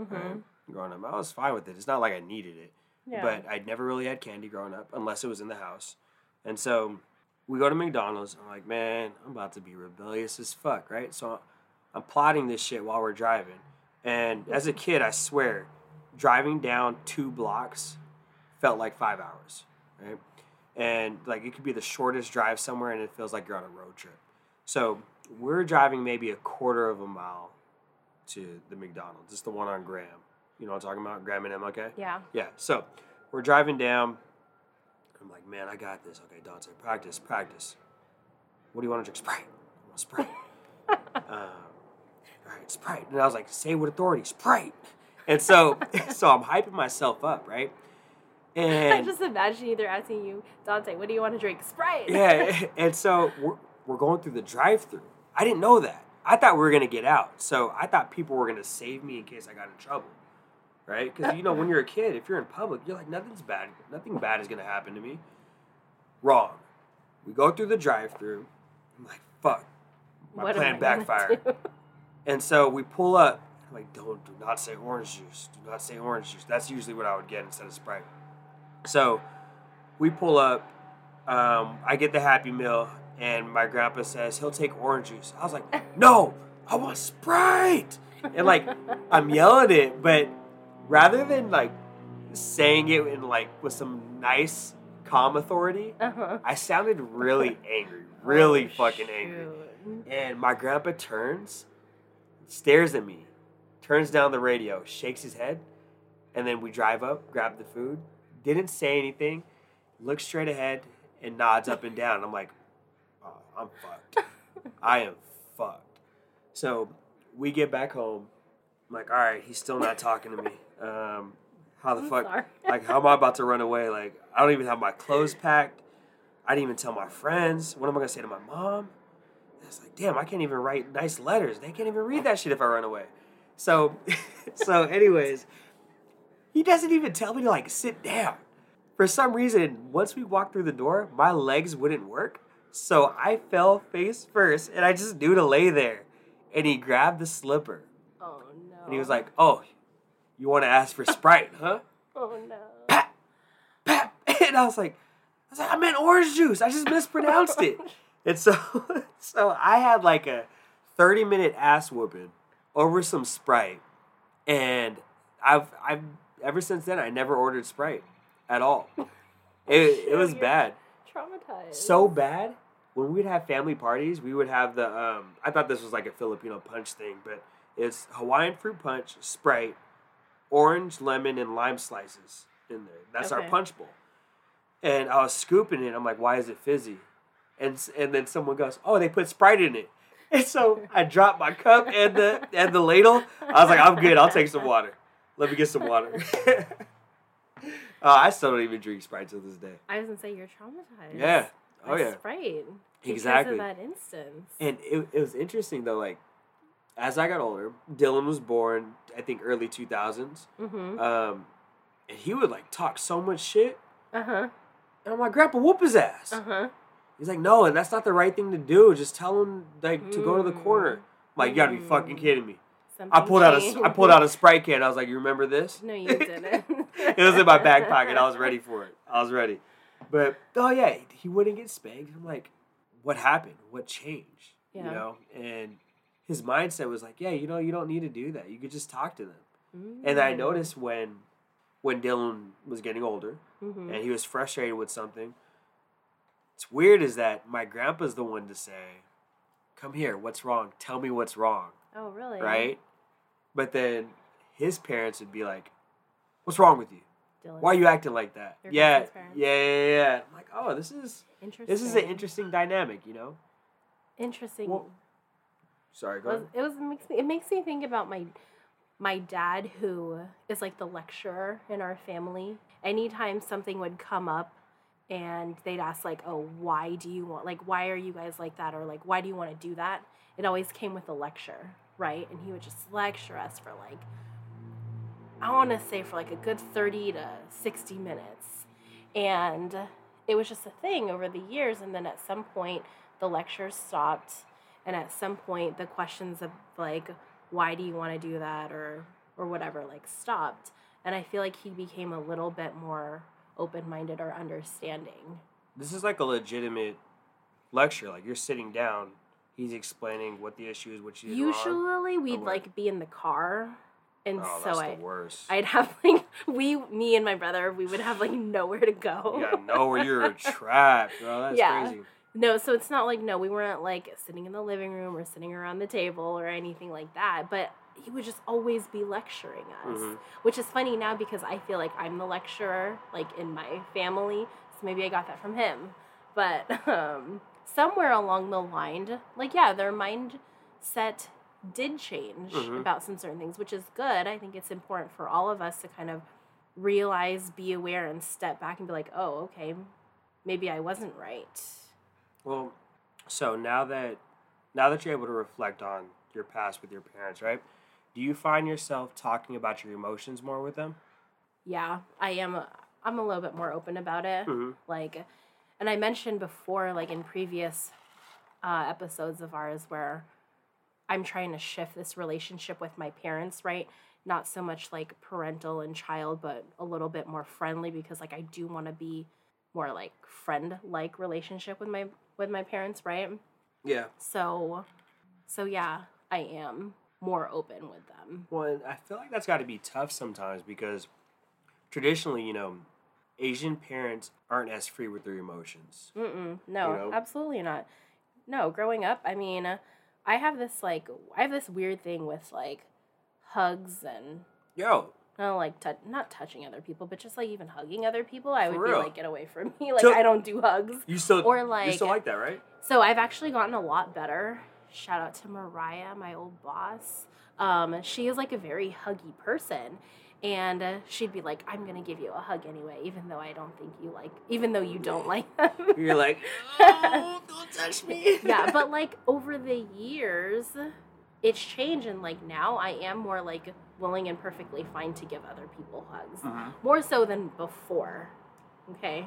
Mm-hmm. Right? Growing up, I was fine with it. It's not like I needed it, but I never really had candy growing up unless it was in the house. And so we go to McDonald's. I'm like, man, I'm about to be rebellious as fuck, right? So I'm plotting this shit while we're driving. And as a kid, I swear, driving down 2 blocks felt like 5 hours, right? And like it could be the shortest drive somewhere, and it feels like you're on a road trip. So we're driving maybe a quarter of a mile to the McDonald's. It's the one on Graham. You know what I'm talking about? Graham and MLK? Yeah. Yeah. So we're driving down. I'm like, man, I got this. Okay, Dante, practice. What do you want to drink? Sprite. I want Sprite. All right, Sprite. And I was like, say with authority, Sprite. And so I'm hyping myself up, right? And I just imagine either asking you, Dante, what do you want to drink? Sprite. Yeah. And so we're going through the drive-thru. I didn't know that. I thought we were going to get out. So I thought people were going to save me in case I got in trouble, right? Because, you know, when you're a kid, if you're in public, you're like, nothing bad is going to happen to me. Wrong. We go through the drive-thru. I'm like, fuck. My plan backfired. And so we pull up. I'm like, do not say orange juice. Do not say orange juice. That's usually what I would get instead of Sprite. So we pull up. I get the Happy Meal, and my grandpa says he'll take orange juice. I was like, no, I want Sprite. And, like, I'm yelling it, but rather than, like, saying it in, like, with some nice calm authority, I sounded really angry, really fucking angry. And my grandpa turns, stares at me, turns down the radio, shakes his head, and then we drive up, grab the food, didn't say anything, looks straight ahead, and nods up and down. And I'm like, oh, I'm fucked. I am fucked. So we get back home. I'm like, all right, he's still not talking to me. How the fuck? Like, how am I about to run away? Like, I don't even have my clothes packed. I didn't even tell my friends. What am I going to say to my mom? It's like, damn, I can't even write nice letters. They can't even read that shit if I run away. So anyways, he doesn't even tell me to, like, sit down. For some reason, once we walked through the door, my legs wouldn't work. So I fell face first, and I just knew to lay there. And he grabbed the slipper. Oh, no. And he was like, oh, you want to ask for Sprite, huh? Oh, no. Pap. And I was like, I meant orange juice. I just mispronounced it. And so I had like a 30-minute ass whooping over some Sprite, and I've ever since then I never ordered Sprite at all. It was bad, traumatized, so bad. When we'd have family parties, we would have the I thought this was like a Filipino punch thing, but it's Hawaiian fruit punch, Sprite, orange, lemon, and lime slices in there. That's okay. Our punch bowl, and I was scooping it. I'm like, why is it fizzy? And then someone goes, oh, they put Sprite in it. And so I dropped my cup and the ladle. I was like, I'm good. I'll take some water. Let me get some water. I still don't even drink Sprite to this day. I was going to say, you're traumatized. Yeah. Oh, yeah. Sprite. Exactly. Because of that instance. And it was interesting, though. Like, as I got older, Dylan was born, I think, early 2000s. Mm-hmm. And he would, like, talk so much shit. Uh-huh. And I'm like, Grandpa, whoop his ass. Uh-huh. He's like, no, and that's not the right thing to do. Just tell him, like, to go to the corner. I'm like, you gotta be fucking kidding me. I pulled out a Sprite can. I was like, you remember this? No, you didn't. It was in my back pocket. I was ready for it. But, oh, yeah, he wouldn't get spanked. I'm like, what happened? What changed? Yeah. You know? And his mindset was like, yeah, you know, you don't need to do that. You could just talk to them. Mm-hmm. And I noticed when Dylan was getting older, mm-hmm. and he was frustrated with something, what's weird is that my grandpa's the one to say, come here, what's wrong? Tell me what's wrong. Oh, really? Right? But then his parents would be like, what's wrong with you? Dylan. Why are you acting like that? Yeah. I'm like, oh, this is an interesting dynamic, you know? Interesting. Well, sorry, go ahead. It makes me think about my dad, who is like the lecturer in our family. Anytime something would come up, and they'd ask, like, oh, why are you guys like that? Or, like, why do you want to do that? It always came with a lecture, right? And he would just lecture us for, like, I want to say for, like, a good 30 to 60 minutes. And it was just a thing over the years. And then at some point, the lectures stopped. And at some point, the questions of, like, why do you want to do that? Or whatever, like, stopped. And I feel like he became a little bit more open-minded or understanding. This is like a legitimate lecture. Like, you're sitting down, he's explaining what the issue is, what she's wrong. Usually we'd like be in the car, and I'd have like me and my brother, we would have like nowhere to go. Yeah, nowhere. You're trapped, bro. That's crazy. No, so it's not like we weren't like sitting in the living room or sitting around the table or anything like that. But he would just always be lecturing us, mm-hmm. which is funny now because I feel like I'm the lecturer, like in my family. So maybe I got that from him, but somewhere along the line, like, yeah, their mindset did change mm-hmm. about some certain things, which is good. I think it's important for all of us to kind of realize, be aware, and step back and be like, oh, okay, maybe I wasn't right. Well, so now that you're able to reflect on your past with your parents, right? Do you find yourself talking about your emotions more with them? Yeah, I am. I'm a little bit more open about it. Mm-hmm. Like, and I mentioned before, like in previous episodes of ours, where I'm trying to shift this relationship with my parents, right? Not so much like parental and child, but a little bit more friendly, because like I do want to be more like friend-like relationship with my parents, right? Yeah. So yeah, I am more open with them. Well, and I feel like that's got to be tough sometimes, because traditionally, you know, Asian parents aren't as free with their emotions. Mm-mm. No, you know? Absolutely not. No, growing up, I mean, I have this weird thing with like hugs and not touching other people, but just like even hugging other people. I would be like, get away from me. Like, I don't do hugs. You still like that, right? So I've actually gotten a lot better. Shout out to Mariah, my old boss. She is like a very huggy person. And she'd be like, I'm going to give you a hug anyway, even though you don't like them. You're like, oh, don't touch me. Yeah, but like over the years, it's changed. And like now I am more like willing and perfectly fine to give other people hugs. Mm-hmm. More so than before. Okay.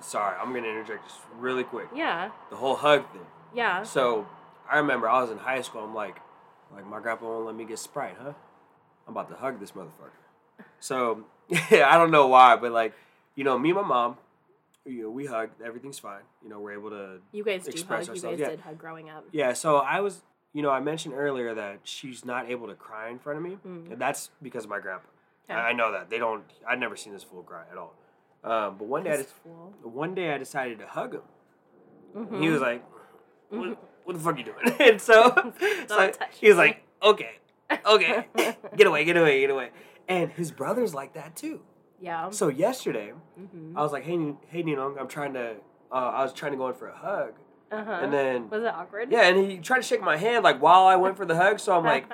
Sorry, I'm going to interject just really quick. Yeah. The whole hug thing. Yeah. So I remember I was in high school. I'm like my grandpa won't let me get Sprite, huh? I'm about to hug this motherfucker. So, yeah, I don't know why, but, like, you know, me and my mom, you know, we hugged. Everything's fine. You know, we're able to express ourselves. You guys did hug growing up. Yeah, so I mentioned earlier that she's not able to cry in front of me, and that's because of my grandpa. Okay. I know that. I've never seen this fool cry at all. But one day I decided to hug him. Mm-hmm. And he was like, what the fuck are you doing? And so, he was like, okay, get away. And his brother's like that too. Yeah. So yesterday, mm-hmm. I was like, hey, Nino, I was trying to go in for a hug. Uh-huh. And then was it awkward? Yeah, and he tried to shake my hand like while I went for the hug. So I'm like,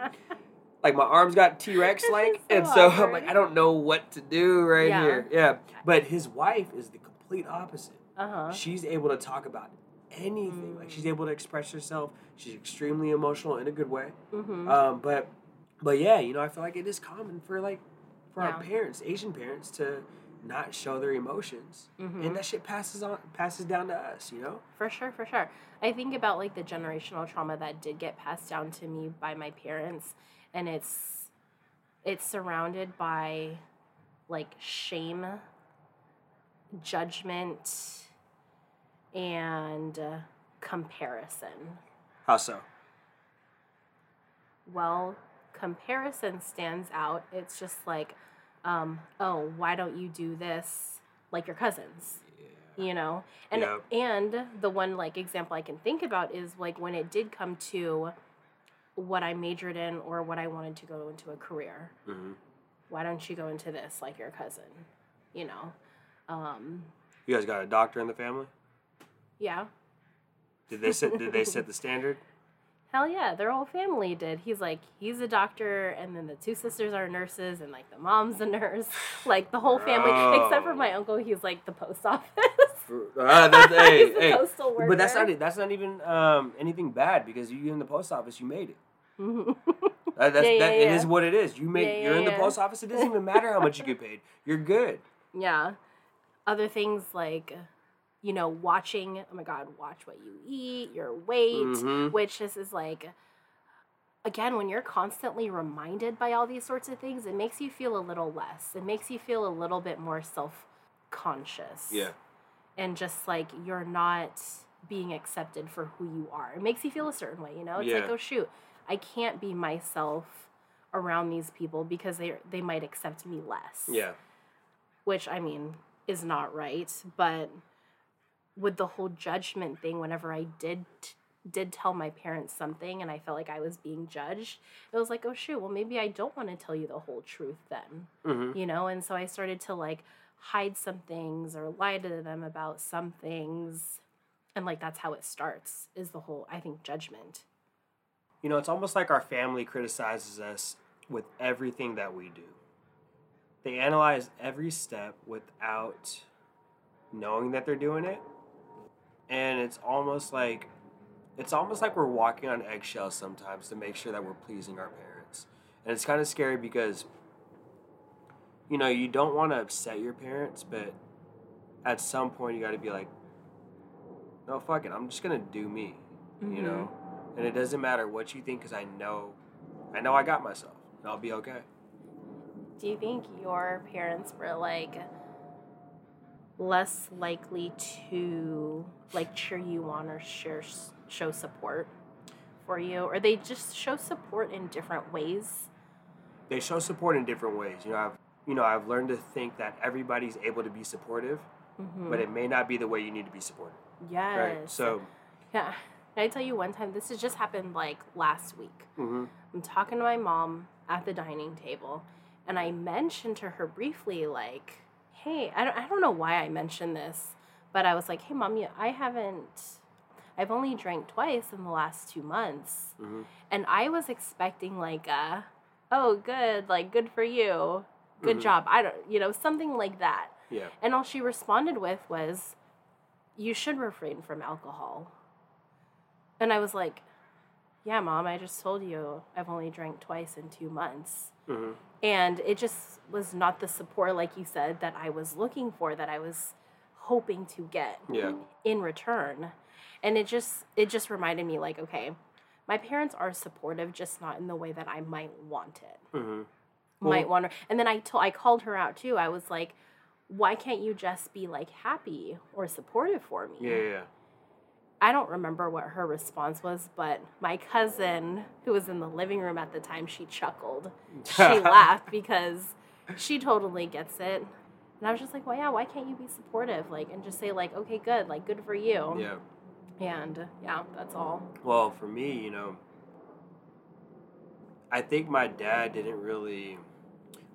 like my arms got T-Rex like, and so awkward. I'm like, I don't know what to do here. Yeah. But his wife is the complete opposite. Uh-huh. She's able to talk about anything. Mm. Like she's able to express herself. She's extremely emotional in a good way. Mm-hmm. But yeah, you know, I feel like it is common for our parents, Asian parents, to not show their emotions, mm-hmm. and that shit passes down to us, you know? For sure. I think about like the generational trauma that did get passed down to me by my parents, and it's surrounded by like shame, judgment, and comparison. How so? Well, comparison stands out. It's just like, oh, why don't you do this like your cousins? Yeah. You know? And yeah. And the one like example I can think about is like when it did come to what I majored in or what I wanted to go into a career. Mm-hmm. Why don't you go into this like your cousin? You know? You guys got a doctor in the family? Yeah. Did they set the standard? Hell yeah, their whole family did. He's a doctor, and then the two sisters are nurses, and, like, the mom's a nurse. Like, the whole family, except for my uncle, he's, like, the post office. He's a postal worker. But that's not even anything bad, because you're in the post office, you made it. Mm-hmm. It is what it is. You're in the post office, it doesn't even matter how much you get paid. You're good. Yeah. Other things, like, you know, watch what you eat, your weight, mm-hmm. which this is like, again, when you're constantly reminded by all these sorts of things, it makes you feel a little less. It makes you feel a little bit more self-conscious. Yeah. And just like, you're not being accepted for who you are. It makes you feel a certain way, you know? It's like, oh shoot, I can't be myself around these people because they might accept me less. Yeah. Which, I mean, is not right, but with the whole judgment thing, whenever I did did tell my parents something and I felt like I was being judged, it was like, oh, shoot, well, maybe I don't want to tell you the whole truth then, mm-hmm. you know? And so I started to, like, hide some things or lie to them about some things. And, like, that's how it starts, is the whole, I think, judgment. You know, it's almost like our family criticizes us with everything that we do. They analyze every step without knowing that they're doing it. And it's almost like we're walking on eggshells sometimes to make sure that we're pleasing our parents. And it's kind of scary because, you know, you don't want to upset your parents, but at some point you got to be like, no, fuck it, I'm just going to do me, mm-hmm. you know? And it doesn't matter what you think, because I know I got myself, and I'll be okay. Do you think your parents were, like, less likely to, like, cheer you on or show support for you? Or they just show support in different ways? They show support in different ways. I've learned to think that everybody's able to be supportive, mm-hmm. but it may not be the way you need to be supported. Yes. Right? So. Yeah. Can I tell you one time, this has just happened, like, last week. Mm-hmm. I'm talking to my mom at the dining table, and I mentioned to her briefly, like, hey, I don't know why I mentioned this, but I was like, hey, Mom, I've only drank twice in the last 2 months. Mm-hmm. And I was expecting, like, good for you, good mm-hmm. job, something like that. Yeah. And all she responded with was, you should refrain from alcohol. And I was like, yeah, Mom, I just told you I've only drank twice in 2 months. Mm-hmm. And it just was not the support, like you said, that I was looking for, that I was hoping to get in return. And it just reminded me, like, okay, my parents are supportive, just not in the way that I might want it. Mm-hmm. Well, and then I called her out, too. I was like, why can't you just be, like, happy or supportive for me? Yeah. I don't remember what her response was, but my cousin, who was in the living room at the time, she chuckled. She laughed because she totally gets it. And I was just like, well, yeah, why can't you be supportive? Like, and just say, like, okay, good. Like, good for you. Yeah. And, yeah, that's all. Well, for me, you know, I think my dad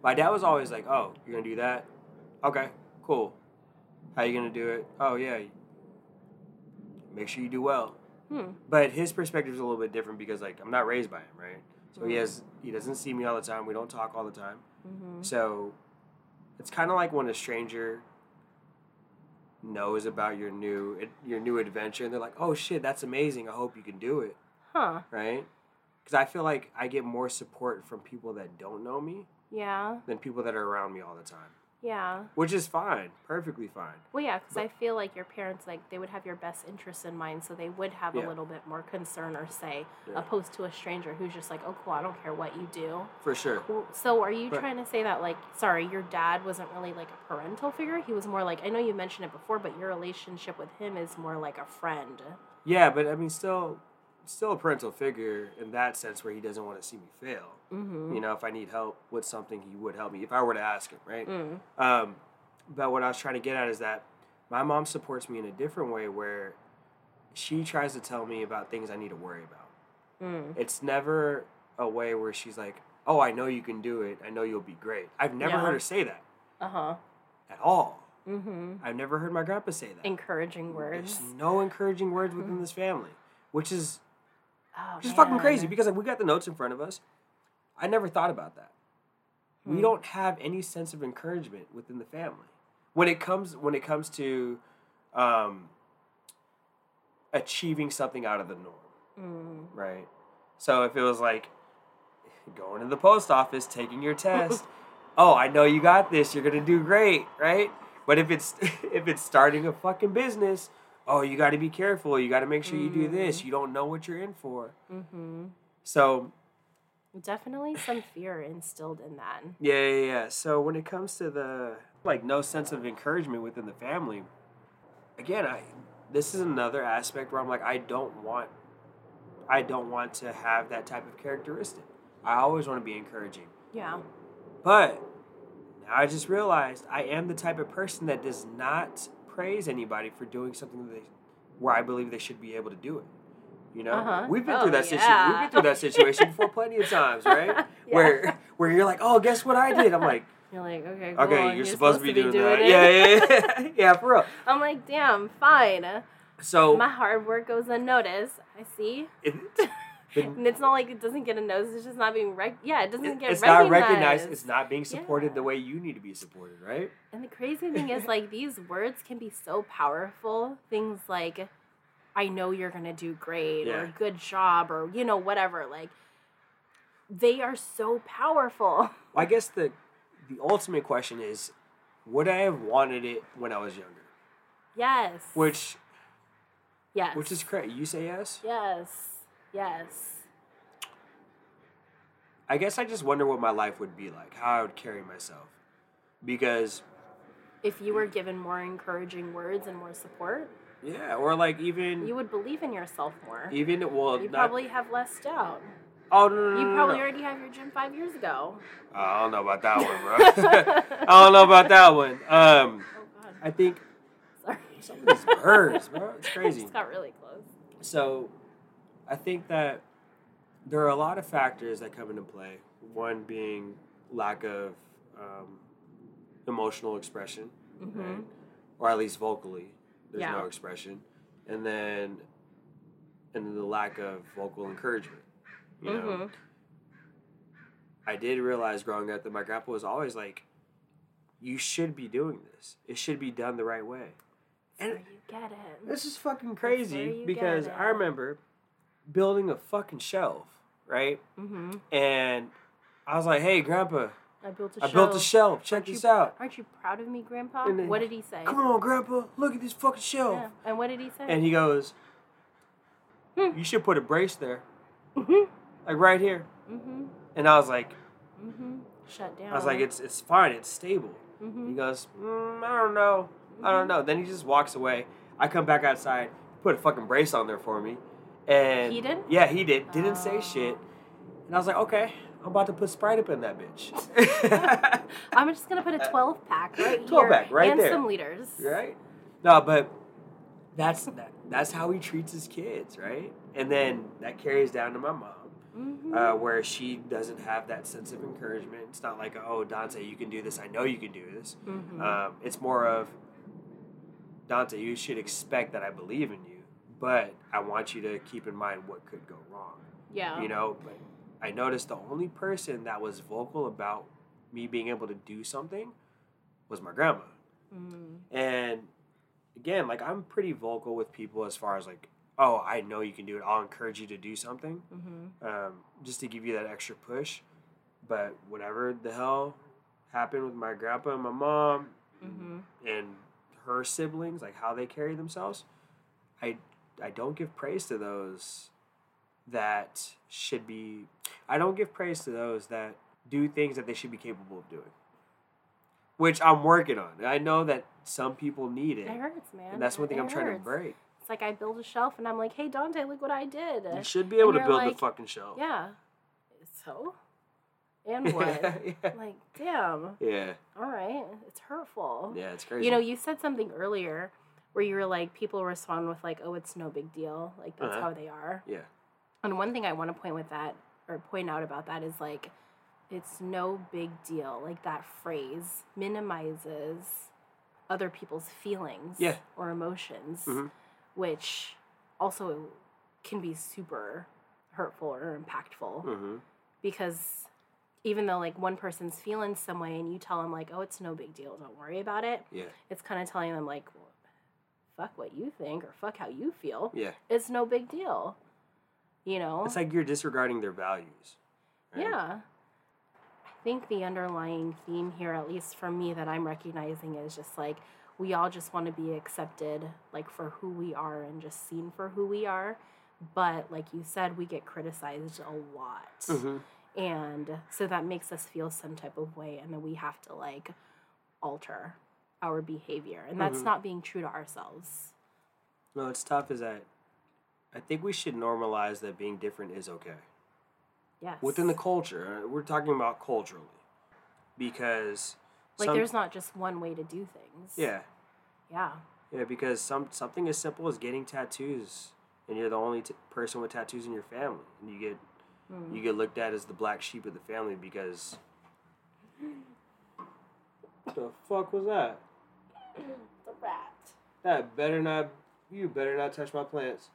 was always like, oh, you're going to do that? Okay, cool. How are you going to do it? Oh, yeah. Make sure you do well. But his perspective is a little bit different because, like, I'm not raised by him, right? So he doesn't see me all the time. We don't talk all the time. Mm-hmm. So it's kind of like when a stranger knows about your new adventure and they're like, oh, shit, that's amazing. I hope you can do it. Huh. Right? Because I feel like I get more support from people that don't know me than people that are around me all the time. Yeah. Which is fine. Perfectly fine. Well, yeah, because I feel like your parents, like, they would have your best interests in mind, so they would have a little bit more concern or say, opposed to a stranger who's just like, oh, cool, I don't care what you do. For sure. So are you trying to say that, like, sorry, your dad wasn't really, like, a parental figure? He was more like, I know you mentioned it before, but your relationship with him is more like a friend. Yeah, but, I mean, still a parental figure in that sense where he doesn't want to see me fail. Mm-hmm. You know, if I need help with something, he would help me if I were to ask him, right? Mm. But what I was trying to get at is that my mom supports me in a different way where she tries to tell me about things I need to worry about. Mm. It's never a way where she's like, oh, I know you can do it. I know you'll be great. I've never heard her say that at all. Mm-hmm. I've never heard my grandpa say that. Encouraging words. There's no encouraging words within this family, which is... Oh, which is fucking crazy because, like, we got the notes in front of us. I never thought about that. Mm-hmm. We don't have any sense of encouragement within the family when it comes to achieving something out of the norm, right? So if it was like going to the post office, taking your test, oh, I know you got this. You're gonna do great, right? But if it's starting a fucking business. Oh, you got to be careful. You got to make sure you do this. You don't know what you're in for. Mm-hmm. So. Definitely some fear instilled in that. Yeah. So when it comes to the, like, no sense of encouragement within the family, again, this is another aspect where I'm like, I don't want to have that type of characteristic. I always want to be encouraging. Yeah. But now I just realized I am the type of person that does not praise anybody for doing something where I believe they should be able to do it. You know, we've been through that situation. We've been through that situation before plenty of times, right? Where you're like, oh, guess what I did? I'm like, you're like, okay, cool. Okay, you're supposed to be doing that. Yeah, for real. I'm like, damn, fine. So my hard work goes unnoticed. I see. And it's not like it doesn't get a nose. It's just not being recognized. Yeah, it doesn't get it's recognized. It's not recognized. It's not being supported the way you need to be supported, right? And the crazy thing is, like, these words can be so powerful. Things like, I know you're going to do great or good job or, you know, whatever. Like, they are so powerful. Well, I guess the ultimate question is, would I have wanted it when I was younger? Yes. Which is crazy. You say yes? Yes. I guess I just wonder what my life would be like, how I would carry myself. Because if you were given more encouraging words and more support. Yeah, or like even... You would believe in yourself more. You'd probably have less doubt. Oh, no. You probably already have your gym 5 years ago. I don't know about that one, bro. Oh, God. I think... Sorry. Some of these birds, bro. It's crazy. I just got really close. So... I think that there are a lot of factors that come into play. One being lack of emotional expression, right? Or at least vocally, there's no expression, and then the lack of vocal encouragement. You know, I did realize growing up that my grandpa was always like, "You should be doing this. It should be done the right way." And you get it. This is fucking crazy because I remember building a fucking shelf, right? And I was like, hey, Grandpa. I built a shelf. Check this out. Aren't you proud of me, Grandpa? Then, what did he say? Come on, Grandpa. Look at this fucking shelf. Yeah. And what did he say? And he goes, you should put a brace there. Like right here. And I was like... Shut down. I was like, it's fine. It's stable. He goes, I don't know. I don't know. Then he just walks away. I come back outside, put a fucking brace on there for me. And he did? Yeah, he did. Didn't say shit. And I was like, okay, I'm about to put Sprite up in that bitch. I'm just going to put a 12-pack right 12-pack right there. And some liters. Right? No, but that's how he treats his kids, right? And then that carries down to my mom, where she doesn't have that sense of encouragement. It's not like, oh, Dante, you can do this. I know you can do this. It's more of, Dante, you should expect that I believe in you. But I want you to keep in mind what could go wrong. Yeah. You know, but I noticed the only person that was vocal about me being able to do something was my grandma. And again, like, I'm pretty vocal with people as far as like, oh, I know you can do it. I'll encourage you to do something just to give you that extra push. But whatever the hell happened with my grandpa and my mom and her siblings, like how they carry themselves, I don't give praise to those that should be... I don't give praise to those that do things that they should be capable of doing, which I'm working on. I know that some people need it. It hurts, man. And that's one thing I'm trying to break. It's like I build a shelf and I'm like, hey, Dante, look what I did. You should be able to build the fucking shelf. Yeah. So? And what? Like, damn. Yeah. All right. It's hurtful. Yeah, it's crazy. You know, you said something earlier... where you were like, people respond with like, oh, it's no big deal. Like, that's how they are. Yeah. And one thing I want to point out about that is like, it's no big deal. Like, that phrase minimizes other people's feelings or emotions, which also can be super hurtful or impactful. Because even though like one person's feeling some way and you tell them like, oh, it's no big deal, don't worry about it. Yeah. It's kind of telling them like, well, fuck what you think or fuck how you feel. Yeah. It's no big deal. You know? It's like you're disregarding their values. Right? Yeah. I think the underlying theme here, at least for me, that I'm recognizing is just like we all just want to be accepted like for who we are and just seen for who we are. But like you said, we get criticized a lot. And so that makes us feel some type of way, and then we have to like alter our behavior, and that's not being true to ourselves. No, it's tough. Is that I think we should normalize that being different is okay. Yes. Within the culture, we're talking about culturally, because like there's not just one way to do things. Yeah. Yeah. Yeah, because something as simple as getting tattoos and you're the only person with tattoos in your family, and you get looked at as the black sheep of the family because. What the fuck was that? The rat. That better not. You better not touch my plants.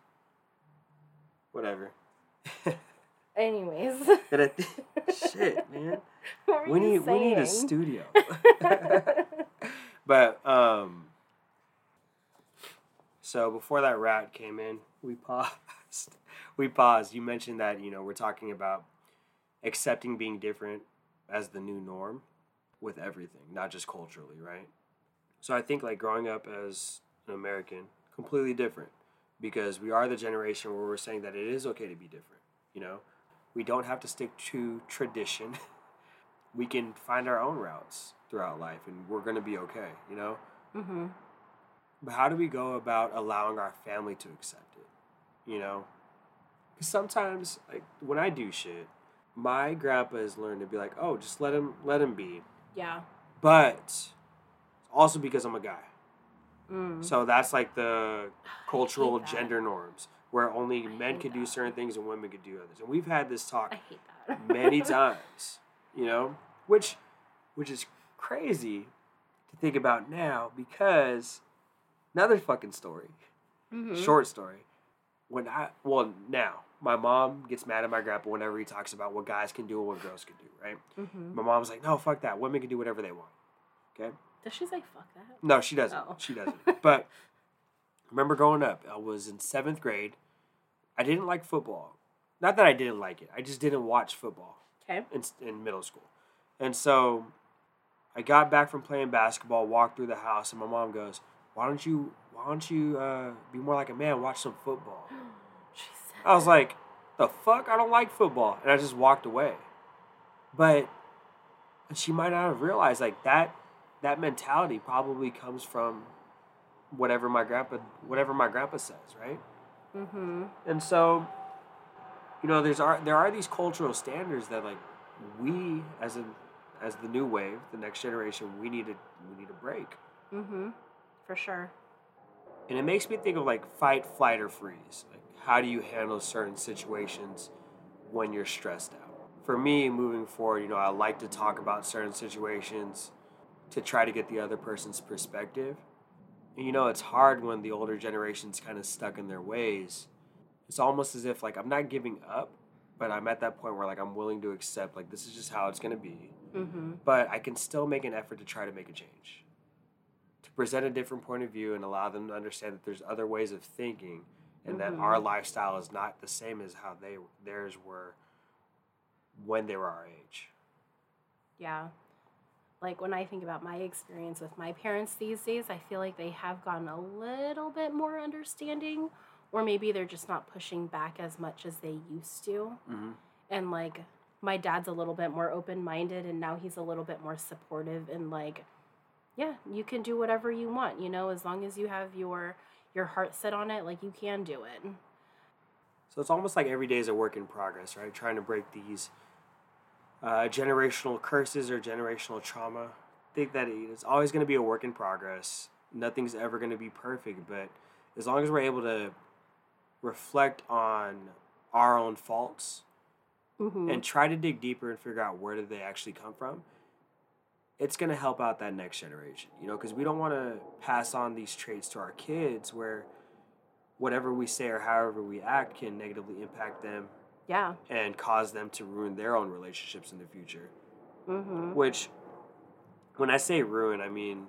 Whatever. Anyways. Shit, man. We need a studio. But so before that rat came in, we paused. You mentioned that, you know, we're talking about accepting being different as the new norm with everything, not just culturally, right? So I think, like, growing up as an American, completely different, because we are the generation where we're saying that it is okay to be different. You know, we don't have to stick to tradition. We can find our own routes throughout life, and we're going to be okay, you know? Mm-hmm. But how do we go about allowing our family to accept it, you know? Because sometimes, like, when I do shit, my grandpa has learned to be like, oh, just let him be. Yeah. But also because I'm a guy. Mm. So that's like the cultural gender norms, where only men could do certain things and women could do others. And we've had this talk many times, you know, which is crazy to think about now, because another fucking story, short story. Now my mom gets mad at my grandpa whenever he talks about what guys can do and what girls can do, right? Mm-hmm. My mom's like, no, fuck that. Women can do whatever they want. Okay. Does she say fuck that? No, she doesn't. Oh. She doesn't. But I remember growing up, I was in 7th grade. I didn't like football. Not that I didn't like it. I just didn't watch football. Okay. In middle school. And so I got back from playing basketball, walked through the house, and my mom goes, why don't you be more like a man, watch some football? I was like, the fuck? I don't like football. And I just walked away. But she might not have realized, like, that mentality probably comes from whatever my grandpa says, right? Mm-hmm. And so, you know, there are these cultural standards that, like, we as the new wave, the next generation, we need to break. Mm-hmm. For sure. And it makes me think of, like, fight, flight, or freeze. Like, how do you handle certain situations when you're stressed out? For me, moving forward, you know, I like to talk about certain situations to try to get the other person's perspective. And, you know, it's hard when the older generation's kind of stuck in their ways. It's almost as if, like, I'm not giving up, but I'm at that point where, like, I'm willing to accept, like, this is just how it's going to be. Mm-hmm. But I can still make an effort to try to make a change, to present a different point of view and allow them to understand that there's other ways of thinking, and mm-hmm. that our lifestyle is not the same as how theirs were when they were our age. Yeah. Like, when I think about my experience with my parents these days, I feel like they have gotten a little bit more understanding, or maybe they're just not pushing back as much as they used to. Mm-hmm. And, like, my dad's a little bit more open-minded, and now he's a little bit more supportive and, like, yeah, you can do whatever you want, you know, as long as you have your heart set on it, like, you can do it. So it's almost like every day is a work in progress, right? Trying to break these generational curses or generational trauma. I think that it's always going to be a work in progress. Nothing's ever going to be perfect, but as long as we're able to reflect on our own faults, mm-hmm. and try to dig deeper and figure out where did they actually come from, it's going to help out that next generation, you know, because we don't want to pass on these traits to our kids where whatever we say or however we act can negatively impact them. Yeah. And cause them to ruin their own relationships in the future. Mm-hmm. Which, when I say ruin, I mean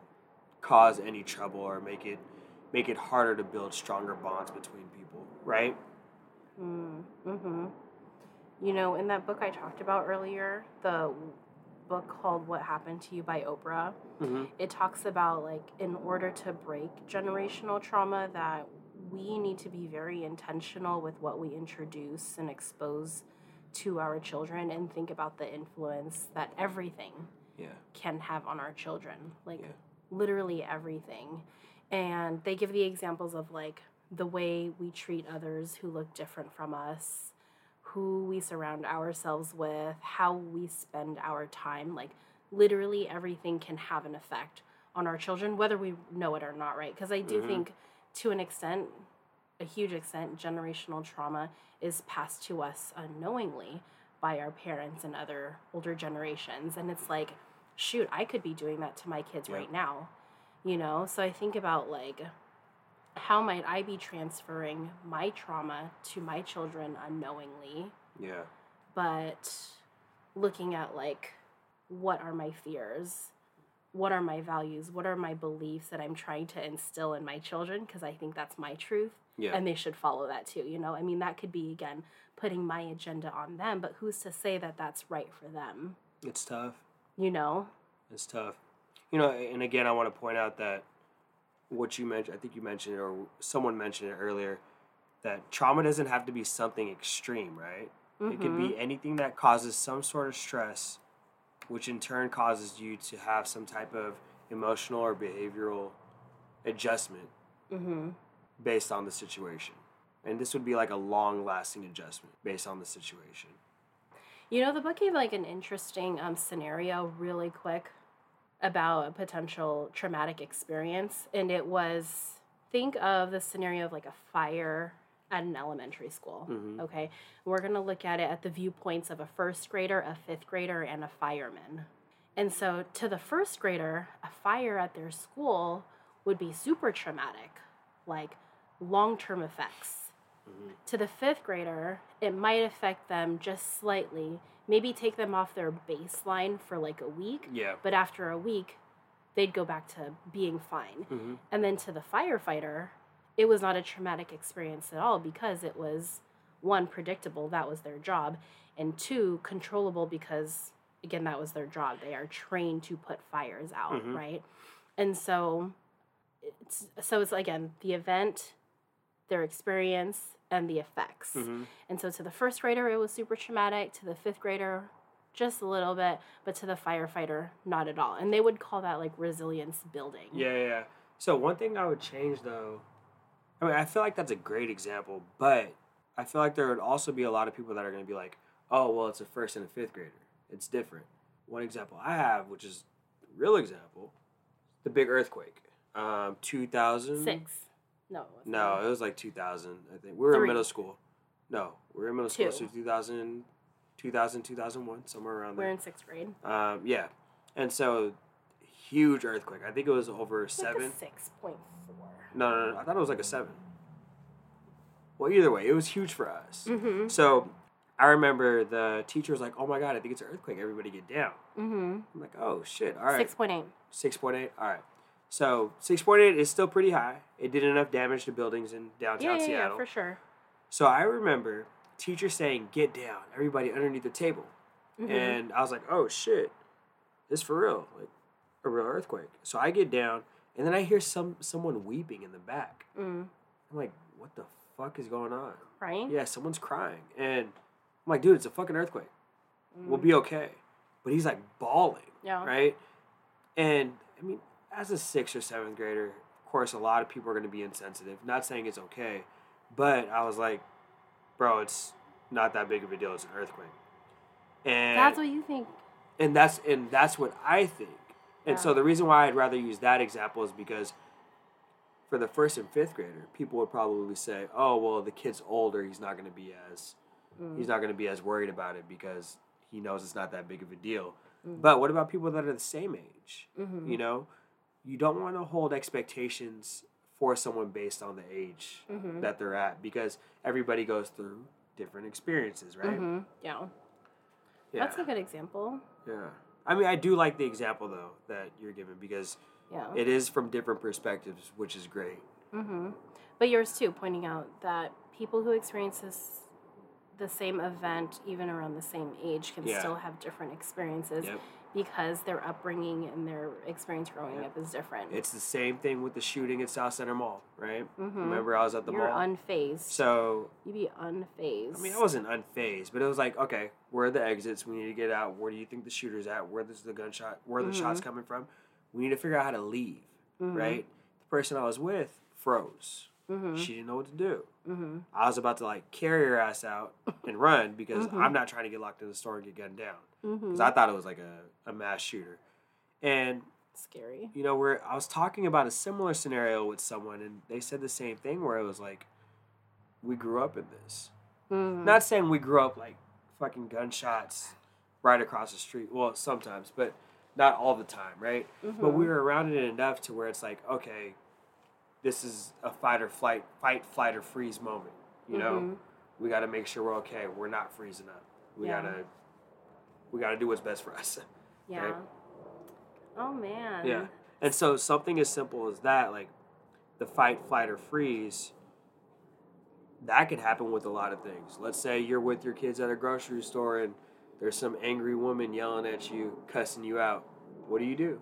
cause any trouble or make it harder to build stronger bonds between people, right? Mm-hmm. You know, in that book I talked about earlier, the book called What Happened to You by Oprah, mm-hmm. it talks about, like, in order to break generational trauma, that we need to be very intentional with what we introduce and expose to our children, and think about the influence that everything can have on our children, like, literally everything. And they give the examples of, like, the way we treat others who look different from us, who we surround ourselves with, how we spend our time. Like, literally everything can have an effect on our children, whether we know it or not, right? Because I do think, to an extent, a huge extent, generational trauma is passed to us unknowingly by our parents and other older generations. And it's like, shoot, I could be doing that to my kids right now, you know? So I think about, like, how might I be transferring my trauma to my children unknowingly? Yeah. But looking at, like, what are my fears? What are my values? What are my beliefs that I'm trying to instill in my children? Because I think that's my truth. Yeah. And they should follow that too, you know? I mean, that could be, again, putting my agenda on them, but who's to say that that's right for them? It's tough. You know? It's tough. You know, and again, I want to point out that what you mentioned, I think you mentioned it, or someone mentioned it earlier, that trauma doesn't have to be something extreme, right? Mm-hmm. It can be anything that causes some sort of stress, which in turn causes you to have some type of emotional or behavioral adjustment based on the situation. And this would be like a long-lasting adjustment based on the situation. You know, the book gave like an interesting scenario really quick about a potential traumatic experience. And it was, think of the scenario of like a fire at an elementary school, okay? We're going to look at it at the viewpoints of a first grader, a fifth grader, and a fireman. And so to the first grader, a fire at their school would be super traumatic, like long-term effects. To the fifth grader, it might affect them just slightly, maybe take them off their baseline for like a week, but after a week, they'd go back to being fine. And then to the firefighter, it was not a traumatic experience at all because it was, one, predictable, that was their job, and two, controllable because, again, that was their job. They are trained to put fires out, right? And so it's, again, the event, their experience, and the effects. And so to the first grader, it was super traumatic. To the fifth grader, just a little bit, but to the firefighter, not at all. And they would call that, like, resilience building. Yeah. So one thing I would change, though, I mean, I feel like that's a great example, but I feel like there would also be a lot of people that are going to be like, oh, well, it's a first and a fifth grader. It's different. One example I have, which is a real example, the big earthquake. 2006. No, it was like 2000, I think. We were in middle school. No, we were in middle school, so 2000, 2001, somewhere around there. We're in sixth grade. Yeah. And so, huge earthquake. I think it was over like 7. 6.4. No. I thought it was like a 7. Well, either way, it was huge for us. So I remember the teacher was like, oh my God, I think it's an earthquake. Everybody get down. I'm like, oh shit. All right. 6.8. 6.8. All right. So 6.8 is still pretty high. It did enough damage to buildings in downtown Seattle. Yeah, for sure. So I remember teacher saying, get down, everybody underneath the table. And I was like, oh shit, this for real, like a real earthquake. So I get down. And then I hear someone weeping in the back. I'm like, what the fuck is going on? Crying? Yeah, someone's crying. And I'm like, dude, it's a fucking earthquake. We'll be okay. But he's like bawling, right? And, I mean, as a 6th or 7th grader, of course, a lot of people are going to be insensitive. Not saying it's okay. But I was like, bro, it's not that big of a deal. It's an earthquake. And that's what you think. And that's what I think. And so the reason why I'd rather use that example is because for the first and fifth grader, people would probably say, "Oh, well, the kid's older; he's not going to be as worried about it because he knows it's not that big of a deal." But what about people that are the same age? You know, you don't want to hold expectations for someone based on the age that they're at because everybody goes through different experiences, right? Yeah, that's a good example. Yeah. I mean, I do like the example, though, that you're giving because it is from different perspectives, which is great. But yours, too, pointing out that people who experience the same event, even around the same age, can still have different experiences because their upbringing and their experience growing up is different. It's the same thing with the shooting at South Center Mall, right? Remember, I was at the mall. You're unfazed. So you'd be unfazed. I mean, I wasn't unfazed, but it was like, okay, where are the exits? We need to get out. Where do you think the shooter's at? Where is the gunshot? Where are the shots coming from? We need to figure out how to leave, right? The person I was with froze. She didn't know what to do. I was about to, like, carry her ass out and run because I'm not trying to get locked in the store and get gunned down. Because I thought it was, like, a mass shooter. And scary. You know, I was talking about a similar scenario with someone, and they said the same thing where it was like, we grew up in this. Mm-hmm. Not saying we grew up like fucking gunshots right across the street. Well, sometimes, but not all the time, right? Mm-hmm. But we were around it enough to where it's like, okay, this is a fight, flight, or freeze moment. You know, mm-hmm. we got to make sure we're okay. We're not freezing up. We gotta do what's best for us. Yeah. Right? Oh man. Yeah. And so something as simple as that, like the fight, flight, or freeze, that could happen with a lot of things. Let's say you're with your kids at a grocery store and there's some angry woman yelling at you, cussing you out. What do?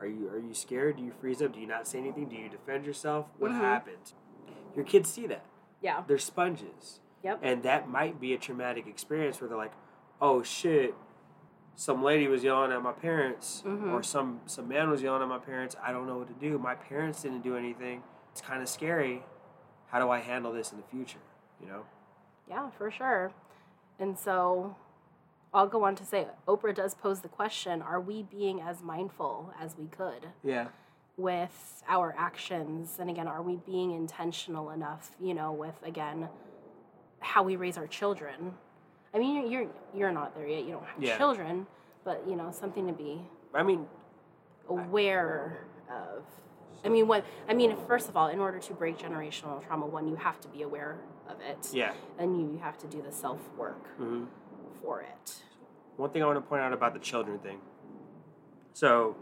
Are you scared? Do you freeze up? Do you not say anything? Do you defend yourself? What mm-hmm. happens? Your kids see that. Yeah. They're sponges. Yep. And that might be a traumatic experience where they're like, oh shit, some lady was yelling at my parents mm-hmm. or some man was yelling at my parents. I don't know what to do. My parents didn't do anything. It's kind of scary. How do I handle this in the future? You know? Yeah, for sure. And so I'll go on to say, Oprah does pose the question, are we being as mindful as we could? Yeah. With our actions? And again, are we being intentional enough, you know, with, again, how we raise our children? I mean, you're not there yet. You don't have yeah. children, but, you know, something to be aware of. First of all, in order to break generational trauma, one, you have to be aware of it. Yeah. And you have to do the self-work mm-hmm. for it. One thing I want to point out about the children thing. So,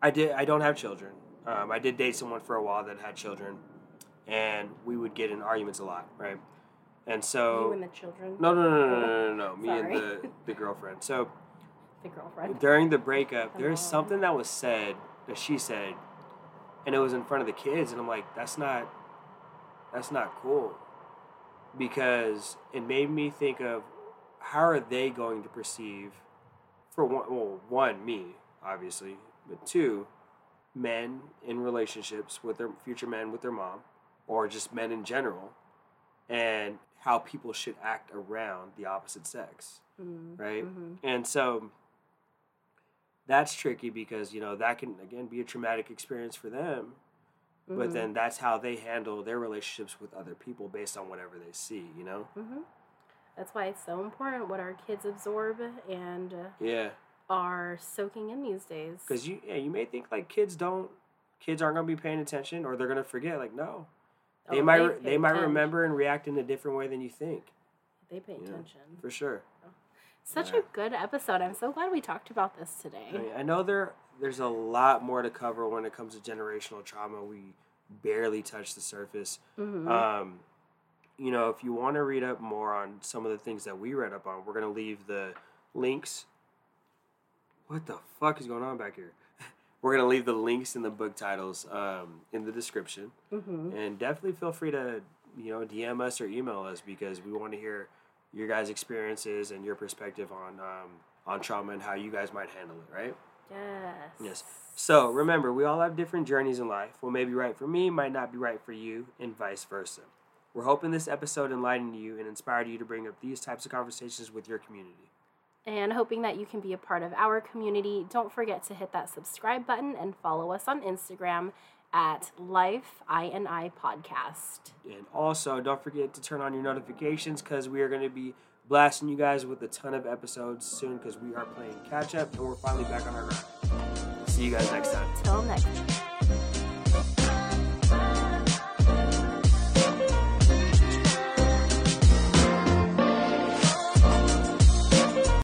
I don't have children. I did date someone for a while that had children, and we would get in arguments a lot, right? And so... You and the children? No. Me Sorry. And the girlfriend. So... The girlfriend? During the breakup, there's something that was said, that she said, and it was in front of the kids, and I'm like, that's not cool. Because it made me think of, how are they going to perceive, for one, me, obviously, but two, men in relationships with their future men with their mom, or just men in general, and how people should act around the opposite sex, mm-hmm. right? Mm-hmm. And so that's tricky because, you know, that can, again, be a traumatic experience for them, mm-hmm. but then that's how they handle their relationships with other people based on whatever they see, you know? Mm-hmm. That's why it's so important what our kids absorb and are soaking in these days. Because you may think, like, kids aren't going to be paying attention or they're going to forget. Like, no. They might remember and react in a different way than you think. They pay attention. Know, for sure. Such a good episode. I'm so glad we talked about this today. I mean, I know there's a lot more to cover when it comes to generational trauma. We barely touched the surface. Mm-hmm. You know, if you want to read up more on some of the things that we read up on, we're going to leave the links. What the fuck is going on back here? We're going to leave the links in the book titles in the description. Mm-hmm. And definitely feel free to, you know, DM us or email us because we want to hear your guys' experiences and your perspective on trauma and how you guys might handle it, right? Yes. So remember, we all have different journeys in life. What may be right for me might not be right for you and vice versa. We're hoping this episode enlightened you and inspired you to bring up these types of conversations with your community. And hoping that you can be a part of our community. Don't forget to hit that subscribe button and follow us on Instagram at lifeinipodcast. And also, don't forget to turn on your notifications because we are going to be blasting you guys with a ton of episodes soon because we are playing catch up and we're finally back on our grind. See you guys next time. Till next time.